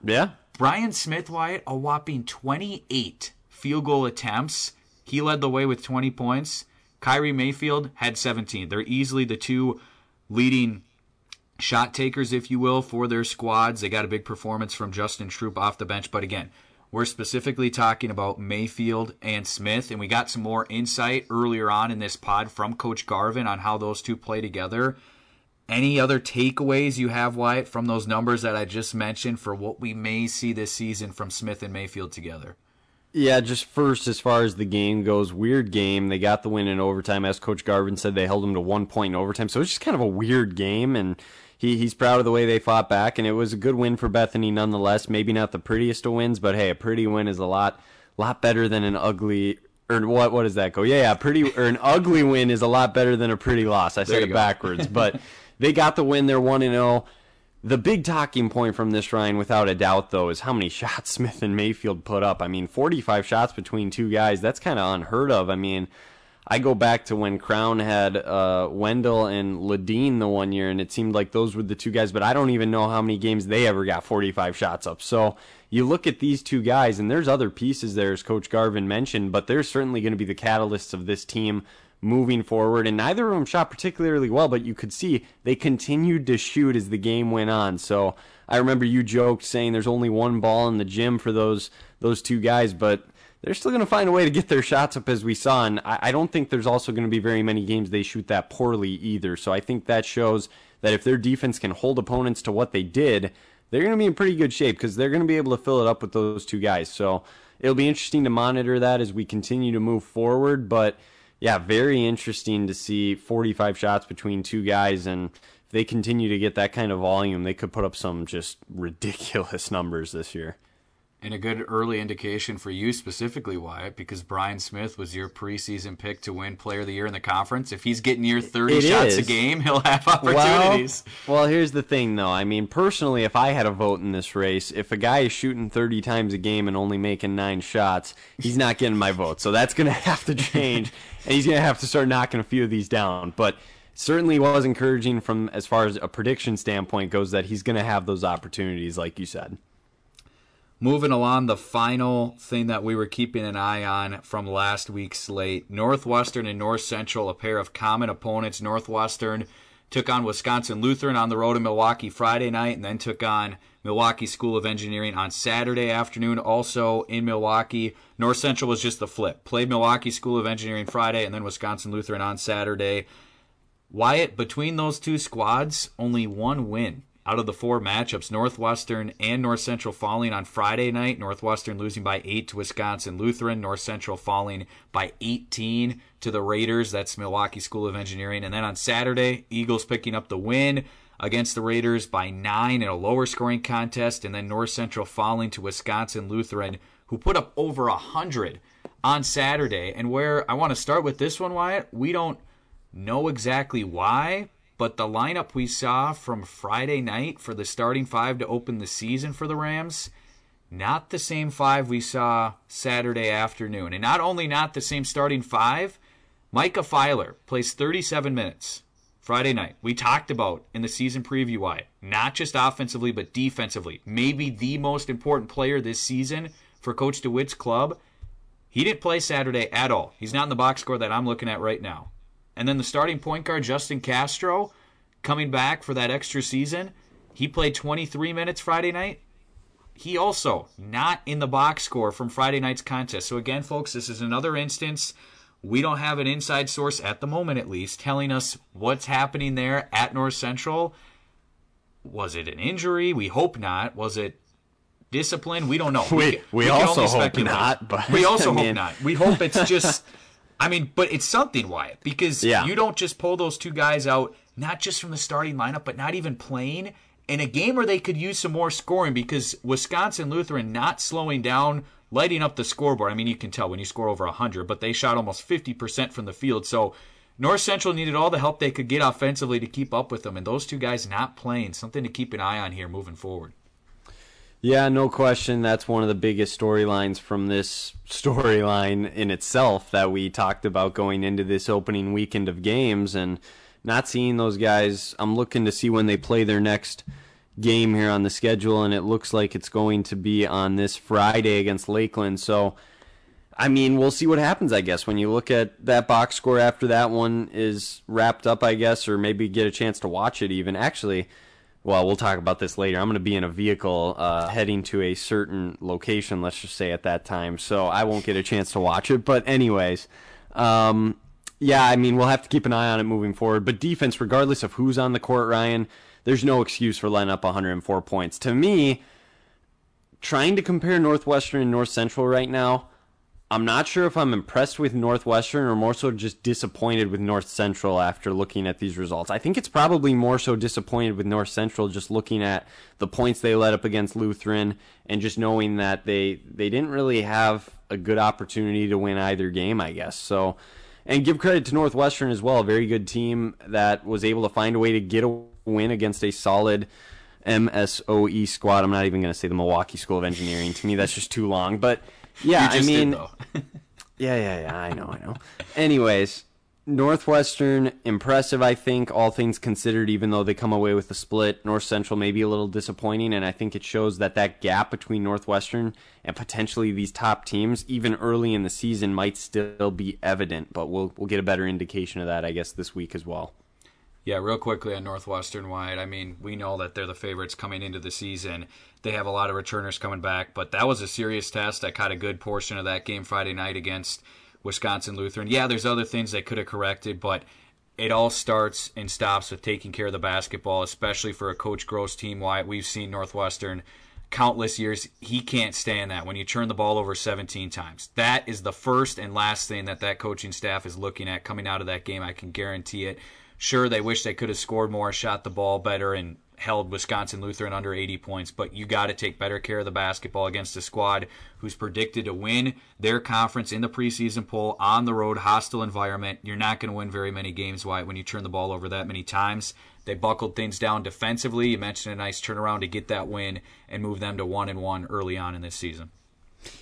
Yeah. Brian Smith, Wyatt, a whopping 28 field goal attempts. He led the way with 20 points. Kyrie Mayfield had 17. They're easily the two leading shot takers, if you will, for their squads. They got a big performance from Justin Troop off the bench. But again, we're specifically talking about Mayfield and Smith. And we got some more insight earlier on in this pod from Coach Garvin on how those two play together. Any other takeaways you have, Wyatt, from those numbers that I just mentioned for what we may see this season from Smith and Mayfield together? Yeah, just first, as far as the game goes, weird game. They got the win in overtime. As Coach Garvin said, they held them to 1 point in overtime. So it's just kind of a weird game, and he's proud of the way they fought back, and it was a good win for Bethany nonetheless. Maybe not the prettiest of wins, but hey, a pretty win is a lot better than an ugly, or what does that go? Yeah, pretty or an ugly win is a lot better than a pretty loss. I said it backwards, but they got the win. They're 1-0. The big talking point from this, Ryan, without a doubt, though, is how many shots Smith and Mayfield put up. I mean, 45 shots between two guys, that's kind of unheard of. I mean, I go back to when Crown had Wendell and Ladine the 1 year, and it seemed like those were the two guys, but I don't even know how many games they ever got 45 shots up. So you look at these two guys, and there's other pieces there, as Coach Garvin mentioned, but they're certainly going to be the catalysts of this team moving forward, and neither of them shot particularly well, but you could see they continued to shoot as the game went on. So I remember you joked saying there's only one ball in the gym for those two guys, but they're still going to find a way to get their shots up, as we saw, and I don't think there's also going to be very many games they shoot that poorly either. So I think that shows that if their defense can hold opponents to what they did, they're going to be in pretty good shape because they're going to be able to fill it up with those two guys. So it'll be interesting to monitor that as we continue to move forward, but yeah, very interesting to see 45 shots between two guys, and if they continue to get that kind of volume, they could put up some just ridiculous numbers this year. And a good early indication for you specifically, Wyatt, because Brian Smith was your preseason pick to win Player of the Year in the conference. If he's getting near 30 shots a game, he'll have opportunities. Well, here's the thing, though. I mean, personally, if I had a vote in this race, if a guy is shooting 30 times a game and only making 9 shots, he's not getting my vote. So that's going to have to change, and he's going to have to start knocking a few of these down. But certainly was encouraging from as far as a prediction standpoint goes that he's going to have those opportunities, like you said. Moving along, the final thing that we were keeping an eye on from last week's slate, Northwestern and North Central, a pair of common opponents. Northwestern took on Wisconsin Lutheran on the road in Milwaukee Friday night and then took on Milwaukee School of Engineering on Saturday afternoon, also in Milwaukee. North Central was just the flip. Played Milwaukee School of Engineering Friday and then Wisconsin Lutheran on Saturday. Wyatt, between those two squads, only one win out of the four matchups. Northwestern and North Central falling on Friday night. Northwestern losing by 8 to Wisconsin Lutheran. North Central falling by 18 to the Raiders. That's Milwaukee School of Engineering. And then on Saturday, Eagles picking up the win against the Raiders by 9 in a lower scoring contest. And then North Central falling to Wisconsin Lutheran, who put up over 100 on Saturday. And where I want to start with this one, Wyatt, we don't know exactly why, but the lineup we saw from Friday night for the starting five to open the season for the Rams, not the same five we saw Saturday afternoon. And not only not the same starting five, Micah Filer plays 37 minutes Friday night. We talked about in the season preview, Wyatt, not just offensively but defensively, maybe the most important player this season for Coach DeWitt's club. He didn't play Saturday at all. He's not in the box score that I'm looking at right now. And then the starting point guard, Justin Castro, coming back for that extra season, he played 23 minutes Friday night. He also not in the box score from Friday night's contest. So again, folks, this is another instance. We don't have an inside source at the moment, at least, telling us what's happening there at North Central. Was it an injury? We hope not. Was it discipline? We don't know. We also hope not. But we also hope not. We hope it's just... I mean, but it's something, Wyatt, because you don't just pull those two guys out, not just from the starting lineup, but not even playing in a game where they could use some more scoring, because Wisconsin Lutheran not slowing down, lighting up the scoreboard. I mean, you can tell when you score over 100, but they shot almost 50% from the field. So North Central needed all the help they could get offensively to keep up with them, and those two guys not playing, something to keep an eye on here moving forward. Yeah, no question. That's one of the biggest storylines from this storyline in itself that we talked about going into this opening weekend of games, and not seeing those guys. I'm looking to see when they play their next game here on the schedule, and it looks like it's going to be on this Friday against Lakeland. So, I mean, we'll see what happens, I guess, when you look at that box score after that one is wrapped up, I guess, or maybe get a chance to watch it even. Actually, well, we'll talk about this later. I'm going to be in a vehicle heading to a certain location, let's just say, at that time, so I won't get a chance to watch it. But anyways, yeah, I mean, we'll have to keep an eye on it moving forward. But defense, regardless of who's on the court, Ryan, there's no excuse for letting up 104 points. To me, trying to compare Northwestern and North Central right now, I'm not sure if I'm impressed with Northwestern or more so just disappointed with North Central after looking at these results. I think it's probably more so disappointed with North Central just looking at the points they let up against Lutheran and just knowing that they didn't really have a good opportunity to win either game, I guess. So, and give credit to Northwestern as well, a very good team that was able to find a way to get a win against a solid MSOE squad. I'm not even going to say the Milwaukee School of Engineering. To me, that's just too long, but... Yeah, I mean, yeah, I know. Anyways, Northwestern, impressive, I think, all things considered, even though they come away with the split. North Central maybe a little disappointing, and I think it shows that that gap between Northwestern and potentially these top teams, even early in the season, might still be evident, but we'll get a better indication of that, I guess, this week as well. Yeah, real quickly on Northwestern wide, I mean, we know that they're the favorites coming into the season. They have a lot of returners coming back, but that was a serious test. I caught a good portion of that game Friday night against Wisconsin Lutheran. Yeah, there's other things they could have corrected, but it all starts and stops with taking care of the basketball, especially for a Coach Gross team wide. We've seen Northwestern countless years. He can't stand that when you turn the ball over 17 times. That is the first and last thing that coaching staff is looking at coming out of that game. I can guarantee it. Sure, they wish they could have scored more, shot the ball better, and held Wisconsin Lutheran under 80 points, but you got to take better care of the basketball against a squad who's predicted to win their conference in the preseason poll on the road, hostile environment. You're not going to win very many games, Wyatt, when you turn the ball over that many times. They buckled things down defensively. You mentioned a nice turnaround to get that win and move them to 1-1 early on in this season.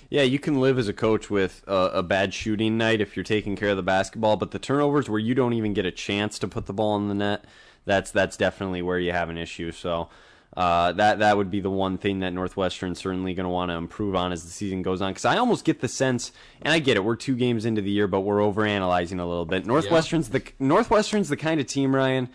Yeah, you can live as a coach with a bad shooting night if you're taking care of the basketball, but the turnovers where you don't even get a chance to put the ball in the net, that's definitely where you have an issue. So that would be the one thing that Northwestern's certainly going to want to improve on as the season goes on, because I almost get the sense, and I get it, we're 2 games into the year, but we're overanalyzing a little bit. Northwestern's the kind of team, Ryan,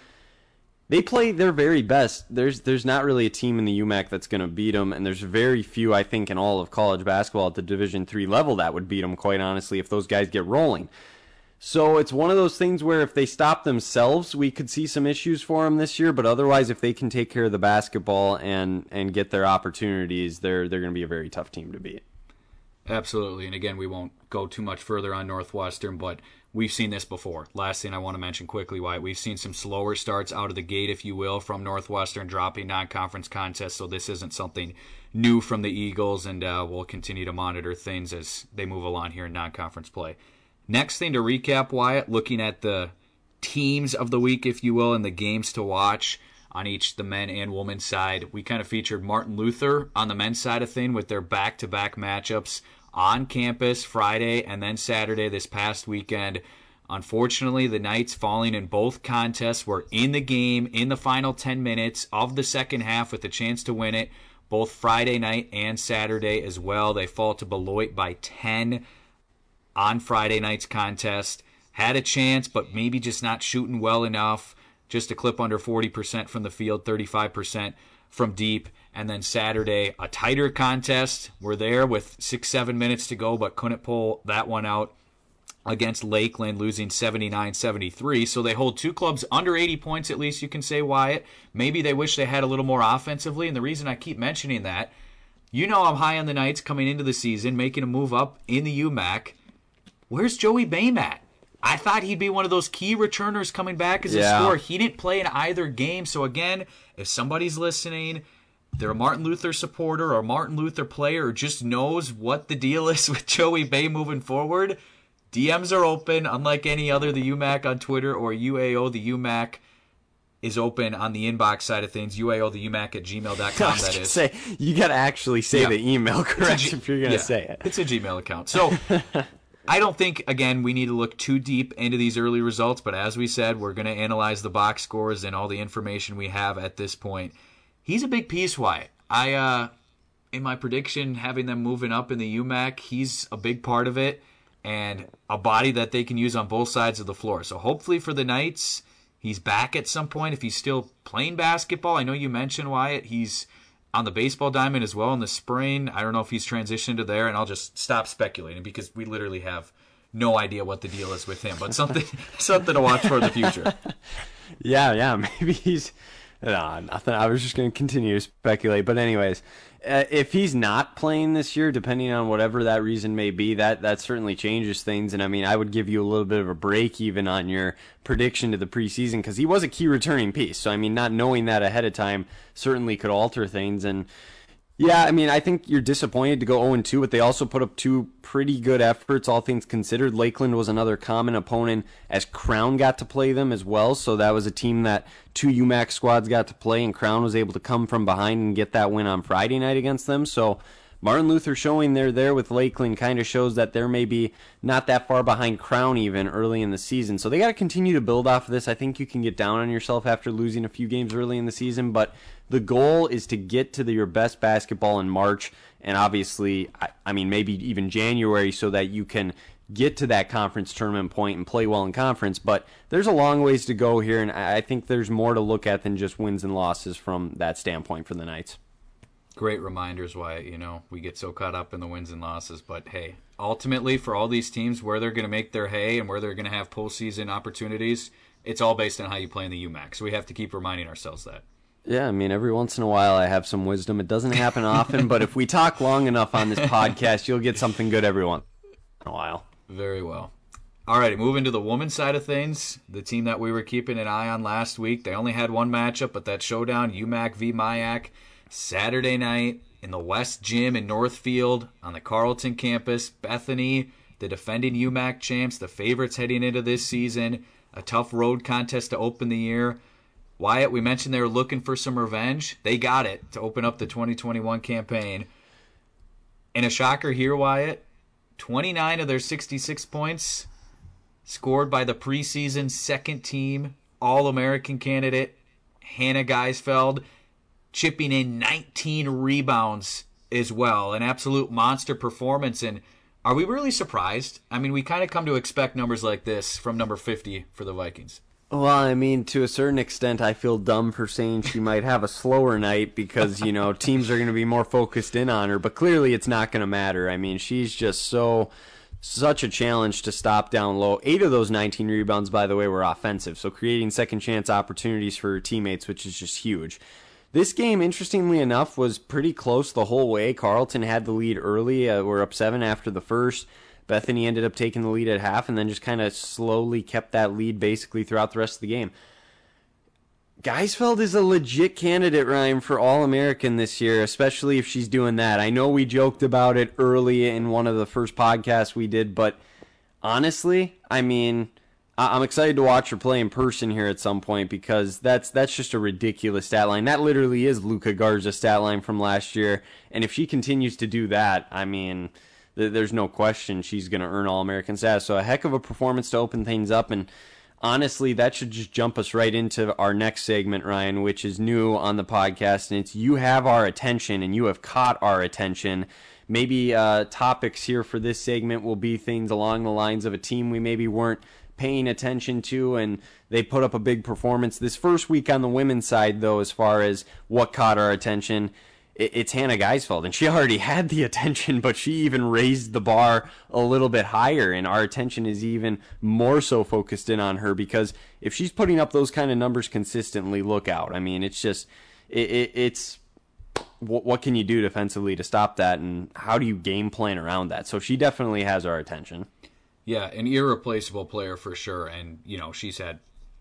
they play their very best. There's not really a team in the UMAC that's going to beat them, and there's very few, I think, in all of college basketball at the Division III level that would beat them, quite honestly, if those guys get rolling. So it's one of those things where if they stop themselves, we could see some issues for them this year, but otherwise, if they can take care of the basketball and get their opportunities, they're going to be a very tough team to beat. Absolutely, and again, we won't go too much further on Northwestern, but we've seen this before. Last thing I want to mention quickly, Wyatt, we've seen some slower starts out of the gate, if you will, from Northwestern dropping non-conference contests, so this isn't something new from the Eagles, and we'll continue to monitor things as they move along here in non-conference play. Next thing to recap, Wyatt, looking at the teams of the week, if you will, and the games to watch on each the men and women's side. We kind of featured Martin Luther on the men's side of thing with their back-to-back matchups on campus Friday and then Saturday this past weekend. Unfortunately, the Knights falling in both contests were in the game in the final 10 minutes of the second half with a chance to win it both Friday night and Saturday as well. They fall to Beloit by 10 on Friday night's contest. Had a chance, but maybe just not shooting well enough. Just a clip under 40% from the field, 35% from deep. And then Saturday, a tighter contest. We're there with 6-7 minutes to go, but couldn't pull that one out against Lakeland, losing 79-73. So they hold two clubs under 80 points, at least you can say, Wyatt. Maybe they wish they had a little more offensively, and the reason I keep mentioning that, you know I'm high on the Knights coming into the season, making a move up in the UMAC. Where's Joey Boehm at? I thought he'd be one of those key returners coming back as a scorer. He didn't play in either game. So, again, if somebody's listening, they're a Martin Luther supporter or a Martin Luther player or just knows what the deal is with Joey Boehm moving forward, DMs are open. Unlike any other, the UMAC on Twitter or UAO, the UMAC is open on the inbox side of things, uaotheumac@gmail.com. I was gonna say, you got to actually say the email, correct, if you're going to say it. It's a Gmail account. So I don't think, again, we need to look too deep into these early results, but as we said, we're going to analyze the box scores and all the information we have at this point. He's a big piece, Wyatt. I in my prediction, having them moving up in the UMAC, he's a big part of it and a body that they can use on both sides of the floor. So hopefully for the Knights, he's back at some point if he's still playing basketball. I know you mentioned, Wyatt, he's on the baseball diamond as well in the spring. I don't know if he's transitioned to there, and I'll just stop speculating because we literally have no idea what the deal is with him. But something to watch for the future. Yeah, maybe he's nothing. I was just going to continue to speculate. But anyways, if he's not playing this year, depending on whatever that reason may be, that certainly changes things. And, I mean, I would give you a little bit of a break even on your prediction to the preseason because he was a key returning piece. So, I mean, not knowing that ahead of time certainly could alter things. And, yeah, I mean, I think you're disappointed to go 0-2, but they also put up two pretty good efforts, all things considered. Lakeland was another common opponent as Crown got to play them as well, so that was a team that two UMAC squads got to play, and Crown was able to come from behind and get that win on Friday night against them. So Martin Luther showing they're there with Lakeland kind of shows that they're maybe not that far behind Crown even early in the season. So they got to continue to build off of this. I think you can get down on yourself after losing a few games early in the season, but the goal is to get to your best basketball in March and obviously, I mean, maybe even January so that you can get to that conference tournament point and play well in conference. But there's a long ways to go here, and I think there's more to look at than just wins and losses from that standpoint for the Knights. Great reminders, Wyatt. You know, we get so caught up in the wins and losses. But, hey, ultimately for all these teams, where they're going to make their hay and where they're going to have postseason opportunities, it's all based on how you play in the UMAC. So we have to keep reminding ourselves that. Yeah, I mean, every once in a while I have some wisdom. It doesn't happen often, but if we talk long enough on this podcast, you'll get something good every once in a while. Very well. All right, moving to the women's side of things, the team that we were keeping an eye on last week. They only had one matchup, but that showdown, UMAC v. MIAC, Saturday night in the West Gym in Northfield on the Carleton campus. Bethany, the defending UMAC champs, the favorites heading into this season, a tough road contest to open the year. Wyatt, we mentioned they were looking for some revenge. They got it to open up the 2021 campaign. And a shocker here, Wyatt, 29 of their 66 points scored by the preseason second team All-American candidate Hannah Geisfeld, chipping in 19 rebounds as well. An absolute monster performance. And are we really surprised? I mean, we kind of come to expect numbers like this from number 50 for the Vikings. Well, I mean, to a certain extent, I feel dumb for saying she might have a slower night because, you know, teams are going to be more focused in on her. But clearly it's not going to matter. I mean, she's just such a challenge to stop down low. 8 of those 19 rebounds, by the way, were offensive. So creating second chance opportunities for her teammates, which is just huge. This game, interestingly enough, was pretty close the whole way. Carleton had the lead early. We're up 7 after the first. Bethany ended up taking the lead at half and then just kind of slowly kept that lead basically throughout the rest of the game. Geisfeld is a legit candidate, Ryan, for All-American this year, especially if she's doing that. I know we joked about it early in one of the first podcasts we did, but honestly, I mean, I'm excited to watch her play in person here at some point because that's just a ridiculous stat line. That literally is Luca Garza's stat line from last year, and if she continues to do that, I mean, there's no question she's going to earn All-American status. So a heck of a performance to open things up. And honestly, that should just jump us right into our next segment, Ryan, which is new on the podcast. And it's You Have Our Attention, and you have caught our attention. Maybe topics here for this segment will be things along the lines of a team we maybe weren't paying attention to, and they put up a big performance. This first week on the women's side, though, as far as what caught our attention, it's Hannah Geisfeld, and she already had the attention, but she even raised the bar a little bit higher, and our attention is even more so focused in on her because if she's putting up those kind of numbers consistently, look out. I mean, it's just, it's what can you do defensively to stop that, and how do you game plan around that? So she definitely has our attention. Yeah, an irreplaceable player for sure, and, you know, she's had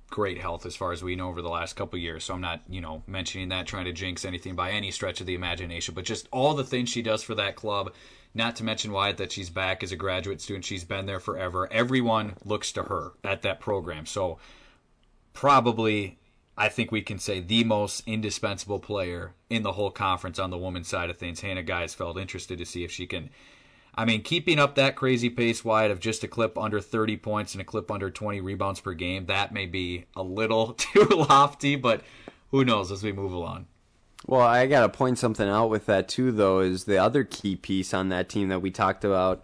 great health as far as we know over the last couple of years, so I'm not, you know, mentioning that, trying to jinx anything by any stretch of the imagination, but just all the things she does for that club, not to mention, Wyatt, that she's back as a graduate student. She's been there forever. Everyone looks to her at that program, so probably, I think we can say, the most indispensable player in the whole conference on the women's side of things. Hannah Geisfeld, interested to see if she can, I mean, keeping up that crazy pace, Wyatt, of just a clip under 30 points and a clip under 20 rebounds per game, that may be a little too lofty, but who knows as we move along. Well, I got to point something out with that too, though, is the other key piece on that team that we talked about,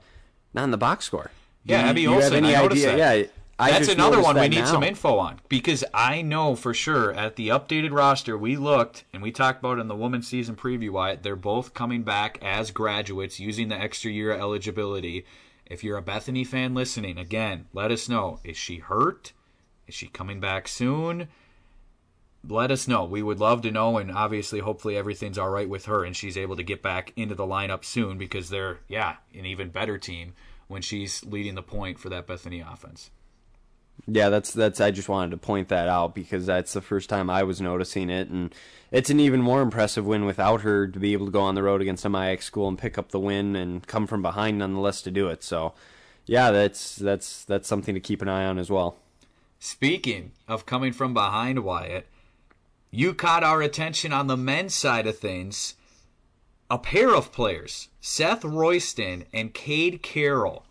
not in the box score. Yeah, Abby Olsen, I noticed that. Yeah, that's another one we need some info on, because I know for sure at the updated roster, we looked and we talked about in the women's season preview, Wyatt, they're both coming back as graduates using the extra year of eligibility. If you're a Bethany fan listening, again, let us know. Is she hurt? Is she coming back soon? Let us know. We would love to know, and obviously, hopefully, everything's all right with her and she's able to get back into the lineup soon because they're, an even better team when she's leading the point for that Bethany offense. Yeah, that's. I just wanted to point that out because that's the first time I was noticing it, and it's an even more impressive win without her to be able to go on the road against a MIAC school and pick up the win and come from behind nonetheless to do it. So, yeah, that's something to keep an eye on as well. Speaking of coming from behind, Wyatt, you caught our attention on the men's side of things. A pair of players, Seth Royston and Cade Carroll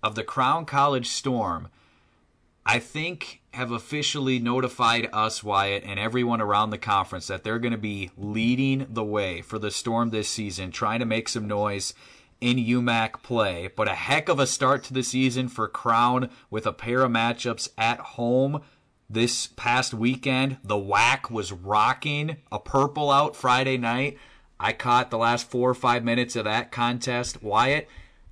of the Crown College Storm, I think have officially notified us, Wyatt, and everyone around the conference that they're going to be leading the way for the Storm this season, trying to make some noise in UMAC play. But a heck of a start to the season for Crown with a pair of matchups at home this past weekend. The WAC was rocking a purple out Friday night. I caught the last 4 or 5 minutes of that contest. Wyatt,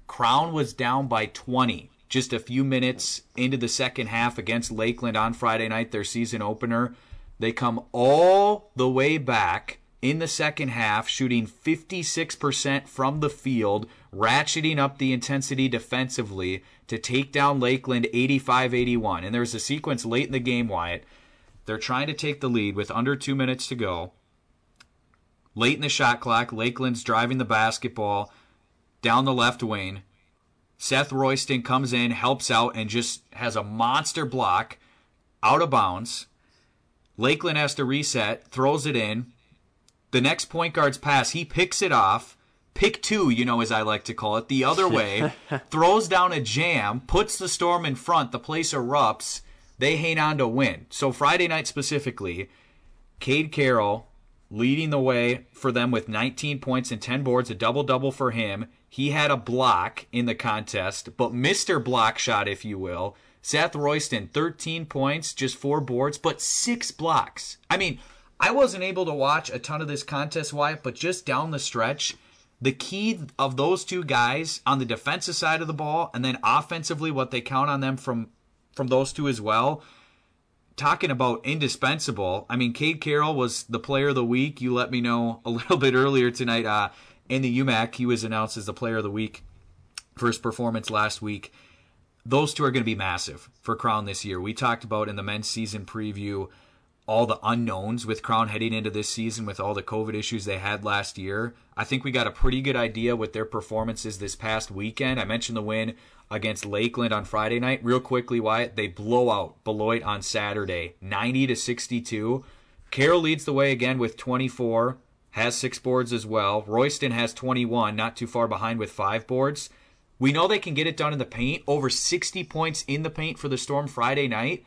Crown was down by 20. Just a few minutes into the second half against Lakeland on Friday night, their season opener. They come all the way back in the second half, shooting 56% from the field, ratcheting up the intensity defensively to take down Lakeland 85-81. And there's a sequence late in the game, Wyatt. They're trying to take the lead with under 2 minutes to go. Late in the shot clock, Lakeland's driving the basketball down the left wing. Seth Royston comes in, helps out, and just has a monster block out of bounds. Lakeland has to reset, throws it in. The next point guard's pass, he picks it off. Pick two, you know, as I like to call it, the other way. Throws down a jam, puts the Storm in front. The place erupts. They hang on to win. So Friday night specifically, Cade Carroll leading the way for them with 19 points and 10 boards, a double-double for him. He had a block in the contest, but Mr. Block Shot, if you will, Seth Royston, 13 points, just 4 boards, but 6 blocks. I mean, I wasn't able to watch a ton of this contest, Wyatt, but just down the stretch, the key of those two guys on the defensive side of the ball and then offensively what they count on them from those two as well, talking about indispensable. I mean, Cade Carroll was the player of the week. You let me know a little bit earlier tonight in the UMAC. He was announced as the player of the week for his performance last week. Those two are going to be massive for Crown this year. We talked about in the men's season preview all the unknowns with Crown heading into this season with all the COVID issues they had last year. I think we got a pretty good idea with their performances this past weekend. I mentioned the win against Lakeland on Friday night. Real quickly, Wyatt, they blow out Beloit on Saturday, 90-62. Carroll leads the way again with 24, has 6 boards as well. Royston has 21, not too far behind with 5 boards. We know they can get it done in the paint, over 60 points in the paint for the Storm Friday night.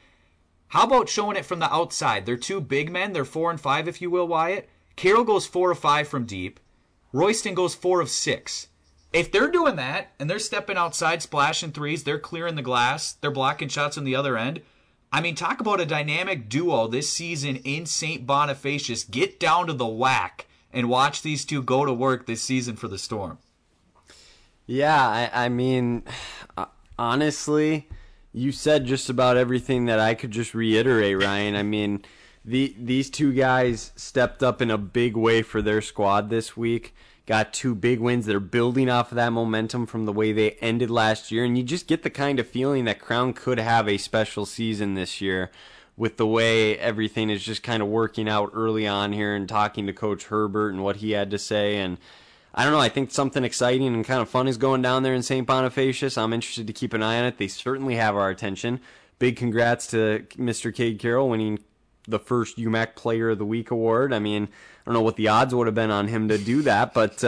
How about showing it from the outside? They're two big men. They're 4 and 5, if you will, Wyatt. Carroll goes 4 of 5 from deep. Royston goes 4 of 6. If they're doing that and they're stepping outside, splashing threes, they're clearing the glass, they're blocking shots on the other end. I mean, talk about a dynamic duo this season in St. Bonifacius. Get down to the whack and watch these two go to work this season for the Storm. Yeah, I mean, honestly, you said just about everything that I could just reiterate, Ryan. I mean, these two guys stepped up in a big way for their squad this week. Got 2 big wins. They're building off of that momentum from the way they ended last year. And you just get the kind of feeling that Crown could have a special season this year with the way everything is just kind of working out early on here and talking to Coach Herbert and what he had to say. And I don't know, I think something exciting and kind of fun is going down there in St. Bonifacius. I'm interested to keep an eye on it. They certainly have our attention. Big congrats to Mr. Cade Carroll winning the first UMAC Player of the Week award. I mean, I don't know what the odds would have been on him to do that, but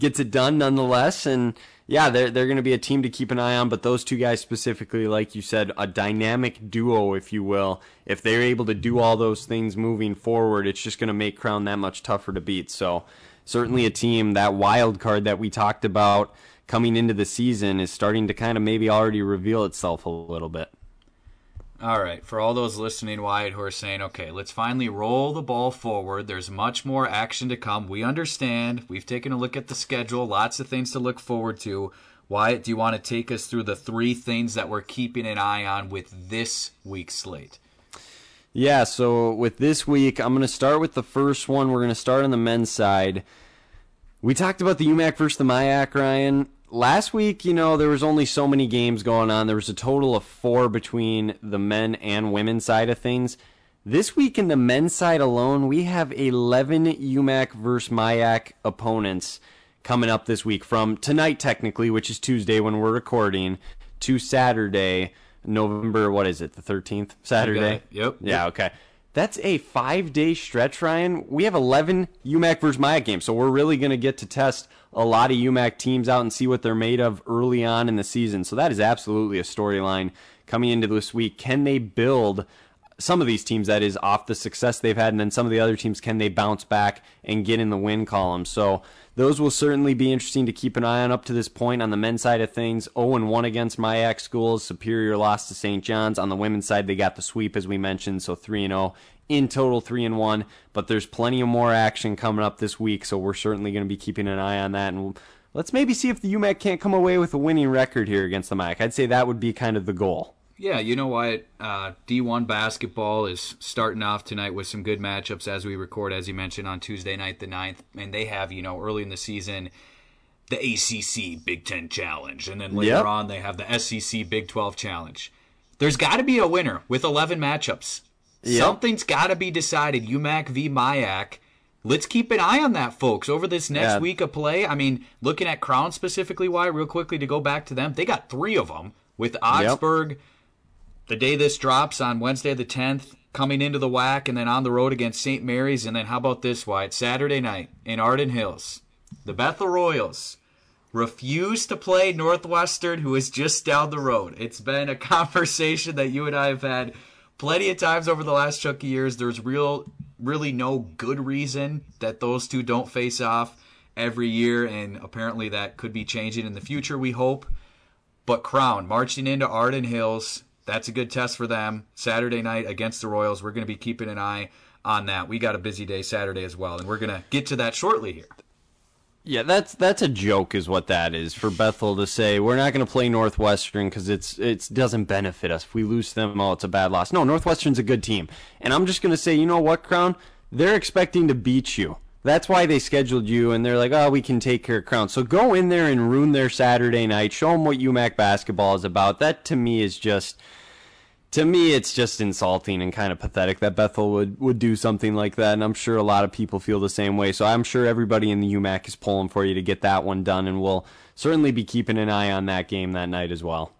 gets it done nonetheless. And yeah, they're going to be a team to keep an eye on, but those two guys specifically, like you said, a dynamic duo, if you will. If they're able to do all those things moving forward, it's just going to make Crown that much tougher to beat. So certainly a team, that wild card that we talked about coming into the season is starting to kind of maybe already reveal itself a little bit. All right, for all those listening, Wyatt, who are saying, okay, let's finally roll the ball forward. There's much more action to come. We understand. We've taken a look at the schedule. Lots of things to look forward to. Wyatt, do you want to take us through the 3 things that we're keeping an eye on with this week's slate? Yeah, so with this week, I'm going to start with the first one. We're going to start on the men's side. We talked about the UMAC versus the MIAC, Ryan. Last week, you know, there was only so many games going on. There was a total of 4 between the men and women's side of things. This week in the men's side alone, we have 11 UMAC versus MIAC opponents coming up this week from tonight, technically, which is Tuesday when we're recording, to Saturday, November, what is it, the 13th? Saturday? Yep. Yeah, okay. That's a 5-day stretch, Ryan. We have 11 UMAC versus MIAC games, so we're really going to get to test a lot of UMAC teams out and see what they're made of early on in the season. So that is absolutely a storyline coming into this week. Can they build some of these teams, that is, off the success they've had, and then some of the other teams, can they bounce back and get in the win column? So those will certainly be interesting to keep an eye on. Up to this point on the men's side of things, 0-1 against MIAC schools. Superior lost to St. John's. On the women's side, they got the sweep, as we mentioned, so 3-0. In total, 3-1. But there's plenty of more action coming up this week, so we're certainly going to be keeping an eye on that. And let's maybe see if the UMAC can't come away with a winning record here against the MIAC. I'd say that would be kind of the goal. Yeah, you know why D1 basketball is starting off tonight with some good matchups as we record, as you mentioned, on Tuesday night the 9th. And they have, you know, early in the season, the ACC Big Ten Challenge. And then later on, they have the SEC Big 12 Challenge. There's got to be a winner with 11 matchups. Yep. Something's got to be decided. UMAC v. MIAC. Let's keep an eye on that, folks, over this next week of play. I mean, looking at Crown specifically, why, real quickly to go back to them, they got 3 of them with Augsburg. Yep. The day this drops on Wednesday the 10th, coming into the WAC, and then on the road against St. Mary's. And then how about this, Wyatt? Saturday night in Arden Hills, the Bethel Royals refuse to play Northwestern, who is just down the road. It's been a conversation that you and I have had plenty of times over the last chunk of years. There's really no good reason that those two don't face off every year, and apparently that could be changing in the future, we hope. But Crown marching into Arden Hills that's a good test for them. Saturday night against the Royals, we're going to be keeping an eye on that. We got a busy day Saturday as well, and we're going to get to that shortly here. Yeah, that's a joke is what that is, for Bethel to say we're not going to play Northwestern because it doesn't benefit us. If we lose them, oh, it's a bad loss. No, Northwestern's a good team. And I'm just going to say, you know what, Crown? They're expecting to beat you. That's why they scheduled you, and they're like, oh, we can take care of Crown. So go in there and ruin their Saturday night. Show them what UMAC basketball is about. That, to me, is just... to me, it's just insulting and kind of pathetic that Bethel would do something like that, and I'm sure a lot of people feel the same way. So I'm sure everybody in the UMAC is pulling for you to get that one done, and we'll certainly be keeping an eye on that game that night as well.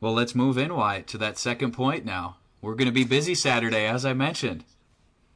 Well, let's move in, Wyatt, to that second point now. We're going to be busy Saturday, as I mentioned.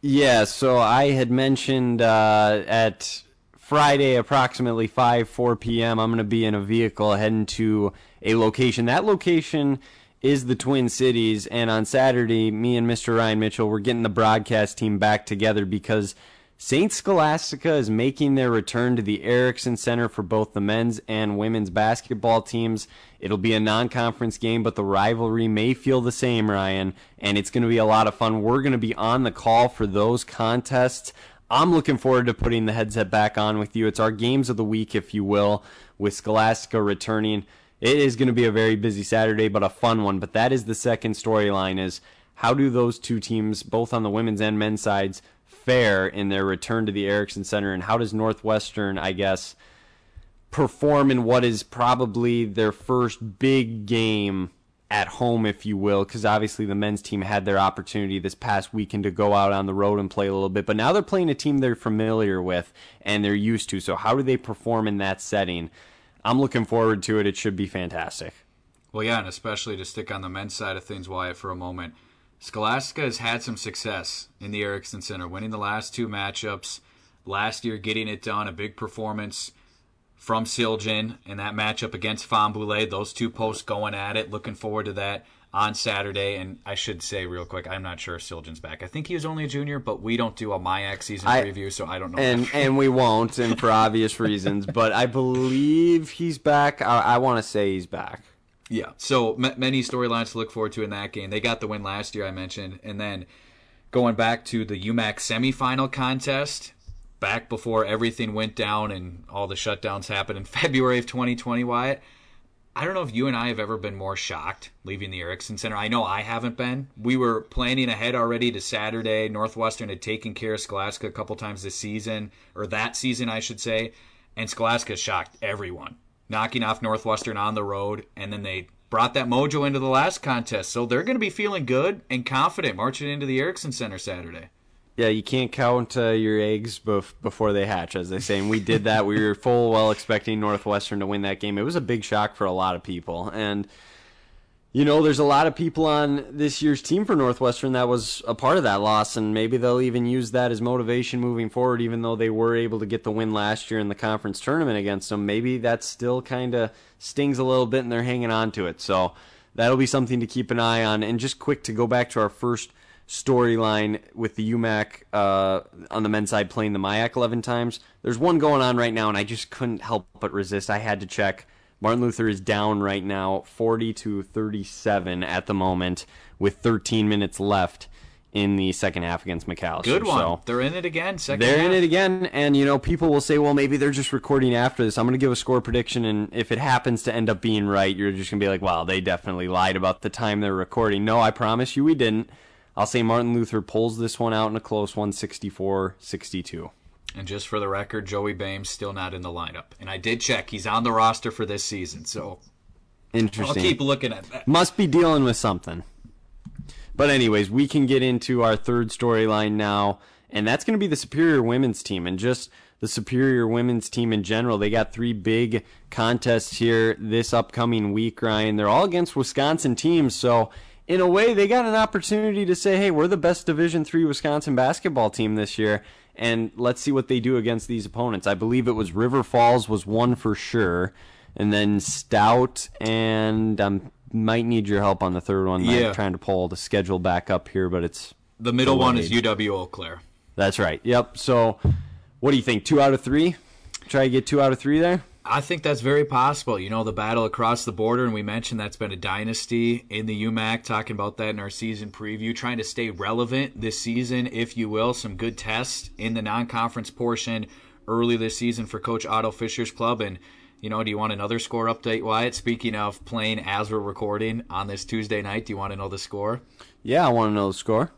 Yeah, so I had mentioned at Friday approximately 4 p.m., I'm going to be in a vehicle heading to a location. That location is the Twin Cities, and on Saturday, me and Mr. Ryan Mitchell, we're getting the broadcast team back together because St. Scholastica is making their return to the Erickson Center for both the men's and women's basketball teams. It'll be a non-conference game, but the rivalry may feel the same, Ryan, and it's going to be a lot of fun. We're going to be on the call for those contests. I'm looking forward to putting the headset back on with you. It's our games of the week, if you will, with Scholastica returning. It is going to be a very busy Saturday, but a fun one. But that is the second storyline, is how do those two teams, both on the women's and men's sides, fare in their return to the Erickson Center? And how does Northwestern, I guess, perform in what is probably their first big game at home, if you will? Because obviously the men's team had their opportunity this past weekend to go out on the road and play a little bit. But now they're playing a team they're familiar with and they're used to. So how do they perform in that setting? I'm looking forward to it. It should be fantastic. Well, yeah, and especially to stick on the men's side of things, Wyatt, for a moment. Scholastica has had some success in the Erickson Center, winning the last two matchups. Last year, getting it done, a big performance from Siljan in that matchup against Fambouillet. Those two posts going at it, looking forward to that on Saturday. And I should say real quick, I'm not sure if Siljan's back. I think he is only a junior, but we don't do a MIAC season review, so I don't know. And we won't, and for obvious reasons. But I believe he's back. I want to say he's back. Yeah, so many storylines to look forward to in that game. They got the win last year, I mentioned. And then going back to the UMAC semifinal contest, back before everything went down and all the shutdowns happened in February of 2020, Wyatt, I don't know if you and I have ever been more shocked leaving the Erickson Center. I know I haven't been. We were planning ahead already to Saturday. Northwestern had taken care of Scholastica a couple times this season, or that season, I should say. And Scholastica shocked everyone, knocking off Northwestern on the road. And then they brought that mojo into the last contest. So they're going to be feeling good and confident marching into the Erickson Center Saturday. Yeah, you can't count your eggs before they hatch, as they say. And we did that. We were full well expecting Northwestern to win that game. It was a big shock for a lot of people. And, you know, there's a lot of people on this year's team for Northwestern that was a part of that loss. And maybe they'll even use that as motivation moving forward, even though they were able to get the win last year in the conference tournament against them. Maybe that still kind of stings a little bit, and they're hanging on to it. So that'll be something to keep an eye on. And just quick to go back to our first storyline with the UMAC on the men's side playing the MIAC 11 times. There's one going on right now, and I just couldn't help but resist. I had to check. Martin Luther is down right now, 40-37 at the moment, with 13 minutes left in the second half against Macalester. Good one. So they're in it again. They're in it again, and you know, people will say, well, maybe they're just recording after this. I'm going to give a score prediction, and if it happens to end up being right, you're just going to be like, wow, they definitely lied about the time they're recording. No, I promise you we didn't. I'll say Martin Luther pulls this one out in a close one, 64-62. And just for the record, Joey Bame's still not in the lineup. And I did check. He's on the roster for this season, so interesting. I'll keep looking at that. Must be dealing with something. But anyways, we can get into our third storyline now, and that's going to be the Superior women's team. And just the Superior women's team in general, they got three big contests here this upcoming week, Ryan. They're all against Wisconsin teams, so in a way, they got an opportunity to say, hey, we're the best Division III Wisconsin basketball team this year, and let's see what they do against these opponents. I believe it was River Falls was one for sure, and then Stout, and I might need your help on the third one. Yeah. I'm trying to pull the schedule back up here, but it's the middle one is UW-Eau Claire. That's right. Yep. So what do you think, 2 out of 3? Try to get 2 out of 3 there? I think that's very possible. You know, the battle across the border, and we mentioned that's been a dynasty in the UMAC, talking about that in our season preview, trying to stay relevant this season, if you will. Some good tests in the non-conference portion early this season for Coach Otto Fisher's club. And, you know, do you want another score update, Wyatt? Speaking of playing as we're recording on this Tuesday night, do you want to know the score? Yeah, I want to know the score.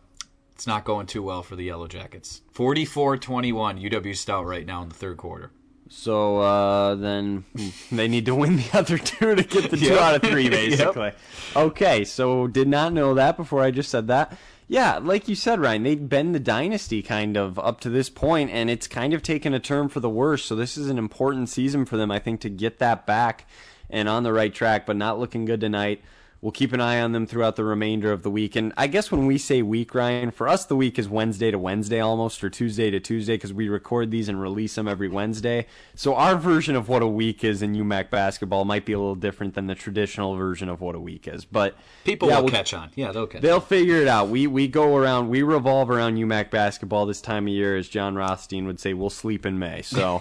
It's not going too well for the Yellow Jackets. 44-21 UW Stout right now in the third quarter. So then they need to win the other two to get the 2 out of 3, basically. Yep. Okay, so did not know that before I just said that. Yeah, like you said, Ryan, they've been the dynasty kind of up to this point, and it's kind of taken a turn for the worse. So this is an important season for them, I think, to get that back and on the right track, but not looking good tonight. We'll keep an eye on them throughout the remainder of the week. And I guess when we say week, Ryan, for us the week is Wednesday to Wednesday almost, or Tuesday to Tuesday, because we record these and release them every Wednesday. So our version of what a week is in UMAC basketball might be a little different than the traditional version of what a week is. But people will catch on. Yeah, they'll catch on. They'll figure it out. We go around, we revolve around UMAC basketball this time of year, as John Rothstein would say, we'll sleep in May. So,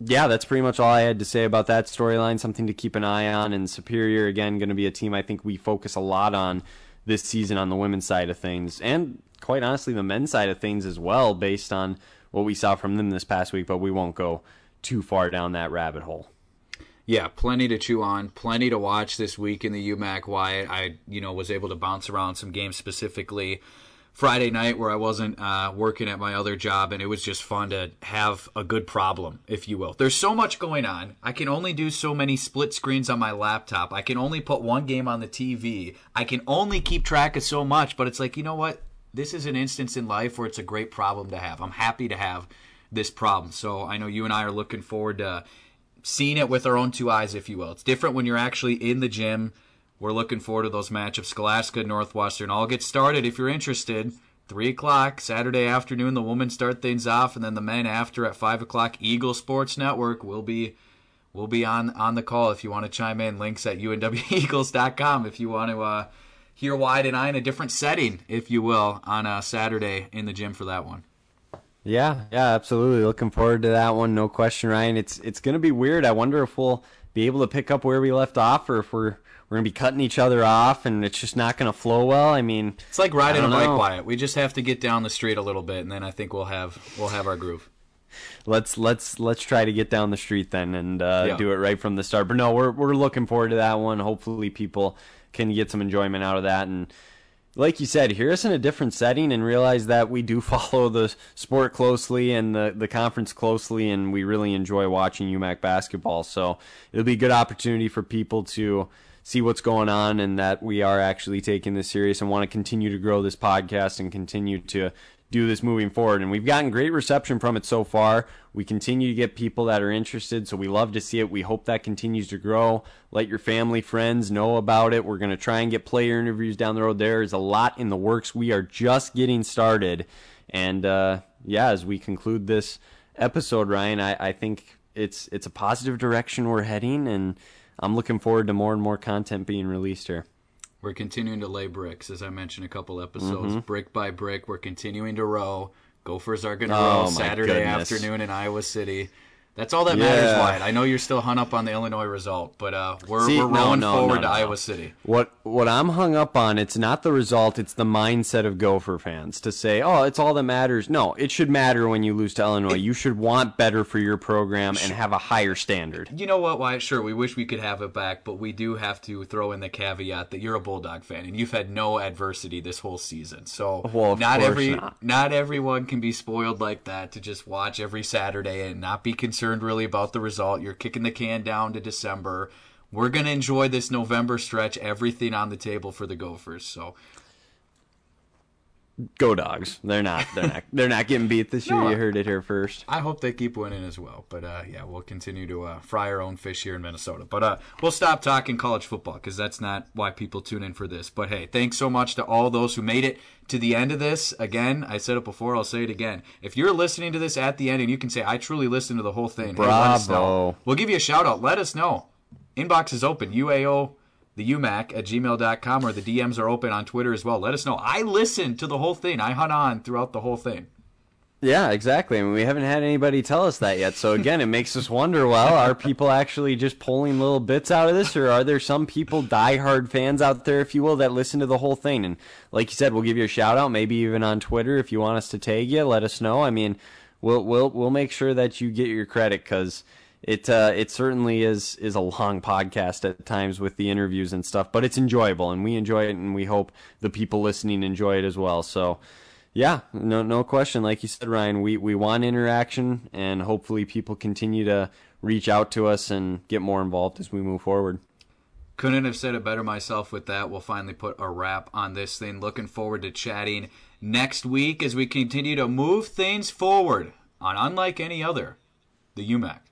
yeah, that's pretty much all I had to say about that storyline, something to keep an eye on. And Superior, again, going to be a team I think we focus a lot on this season on the women's side of things, and quite honestly the men's side of things as well, based on what we saw from them this past week, but we won't go too far down that rabbit hole. Yeah, plenty to chew on, plenty to watch this week in the UMAC, Wyatt. I was able to bounce around some games, specifically Friday night, where I wasn't working at my other job, and it was just fun to have a good problem, if you will. There's so much going on. I can only do so many split screens on my laptop. I can only put one game on the TV. I can only keep track of so much, but it's like, you know what? This is an instance in life where it's a great problem to have. I'm happy to have this problem. So I know you and I are looking forward to seeing it with our own two eyes, if you will. It's different when you're actually in the gym. We're looking forward to those matchups. Scholastica, Northwestern, all get started if you're interested. 3 o'clock Saturday afternoon, the women start things off, and then the men after at 5 o'clock. Eagle Sports Network will be on the call if you want to chime in. Links at unweagles.com if you want to hear Wyatt and I in a different setting, if you will, on a Saturday in the gym for that one. Yeah, absolutely. Looking forward to that one. No question, Ryan. It's going to be weird. I wonder if we'll be able to pick up where we left off, or if we're going to be cutting each other off, and it's just not going to flow well. I mean, it's like riding a bike, Wyatt. We just have to get down the street a little bit, and then I think we'll have our groove. Let's try to get down the street then, and do it right from the start. But no, we're looking forward to that one. Hopefully people can get some enjoyment out of that. And like you said, hear us in a different setting and realize that we do follow the sport closely and the conference closely, and we really enjoy watching UMAC basketball. So it'll be a good opportunity for people to see what's going on, and that we are actually taking this serious and want to continue to grow this podcast and continue to do this moving forward. And we've gotten great reception from it so far. We continue to get people that are interested, so we love to see it. We hope that continues to grow. Let your family, friends know about it. We're going to try and get player interviews down the road. There is a lot in the works. We are just getting started. And as we conclude this episode, Ryan, I think it's a positive direction we're heading, and I'm looking forward to more and more content being released here. We're continuing to lay bricks, as I mentioned a couple episodes, brick by brick. We're continuing to row. Gophers are going to row Saturday afternoon in Iowa City. That's all that matters, Wyatt. I know you're still hung up on the Illinois result, but we're rowing forward to Iowa City. What I'm hung up on, it's not the result, it's the mindset of Gopher fans to say, oh, it's all that matters. No, it should matter when you lose to Illinois. You should want better for your program and have a higher standard. You know what, Wyatt? Sure, we wish we could have it back, but we do have to throw in the caveat that you're a Bulldog fan and you've had no adversity this whole season. So not everyone can be spoiled like that to just watch every Saturday and not be concerned really about the result. You're kicking the can down to December. We're going to enjoy this November stretch, everything on the table for the Gophers. So go Dogs. They're not getting beat this year. You heard it here first. I hope they keep winning as well, but we'll continue to fry our own fish here in Minnesota. But we'll stop talking college football, because that's not why people tune in for this. But hey, thanks so much to all those who made it to the end of this. Again, I said it before, I'll say it again. If you're listening to this at the end and you can say I truly listened to the whole thing, bravo. Hey, let us know. We'll give you a shout out. Let us know. Inbox is open, uaotheumac@gmail.com, or the DMs are open on Twitter as well. Let us know. I listened to the whole thing. I hung on throughout the whole thing. Yeah, exactly. I mean, we haven't had anybody tell us that yet. So, again, it makes us wonder, well, are people actually just pulling little bits out of this, or are there some people, diehard fans out there, if you will, that listen to the whole thing? And like you said, we'll give you a shout-out, maybe even on Twitter. If you want us to tag you, let us know. I mean, we'll make sure that you get your credit, because it certainly is a long podcast at times with the interviews and stuff. But it's enjoyable, and we enjoy it, and we hope the people listening enjoy it as well. So... yeah, no question. Like you said, Ryan, we want interaction, and hopefully people continue to reach out to us and get more involved as we move forward. Couldn't have said it better myself with that. We'll finally put a wrap on this thing. Looking forward to chatting next week as we continue to move things forward on Unlike Any Other, the UMAC.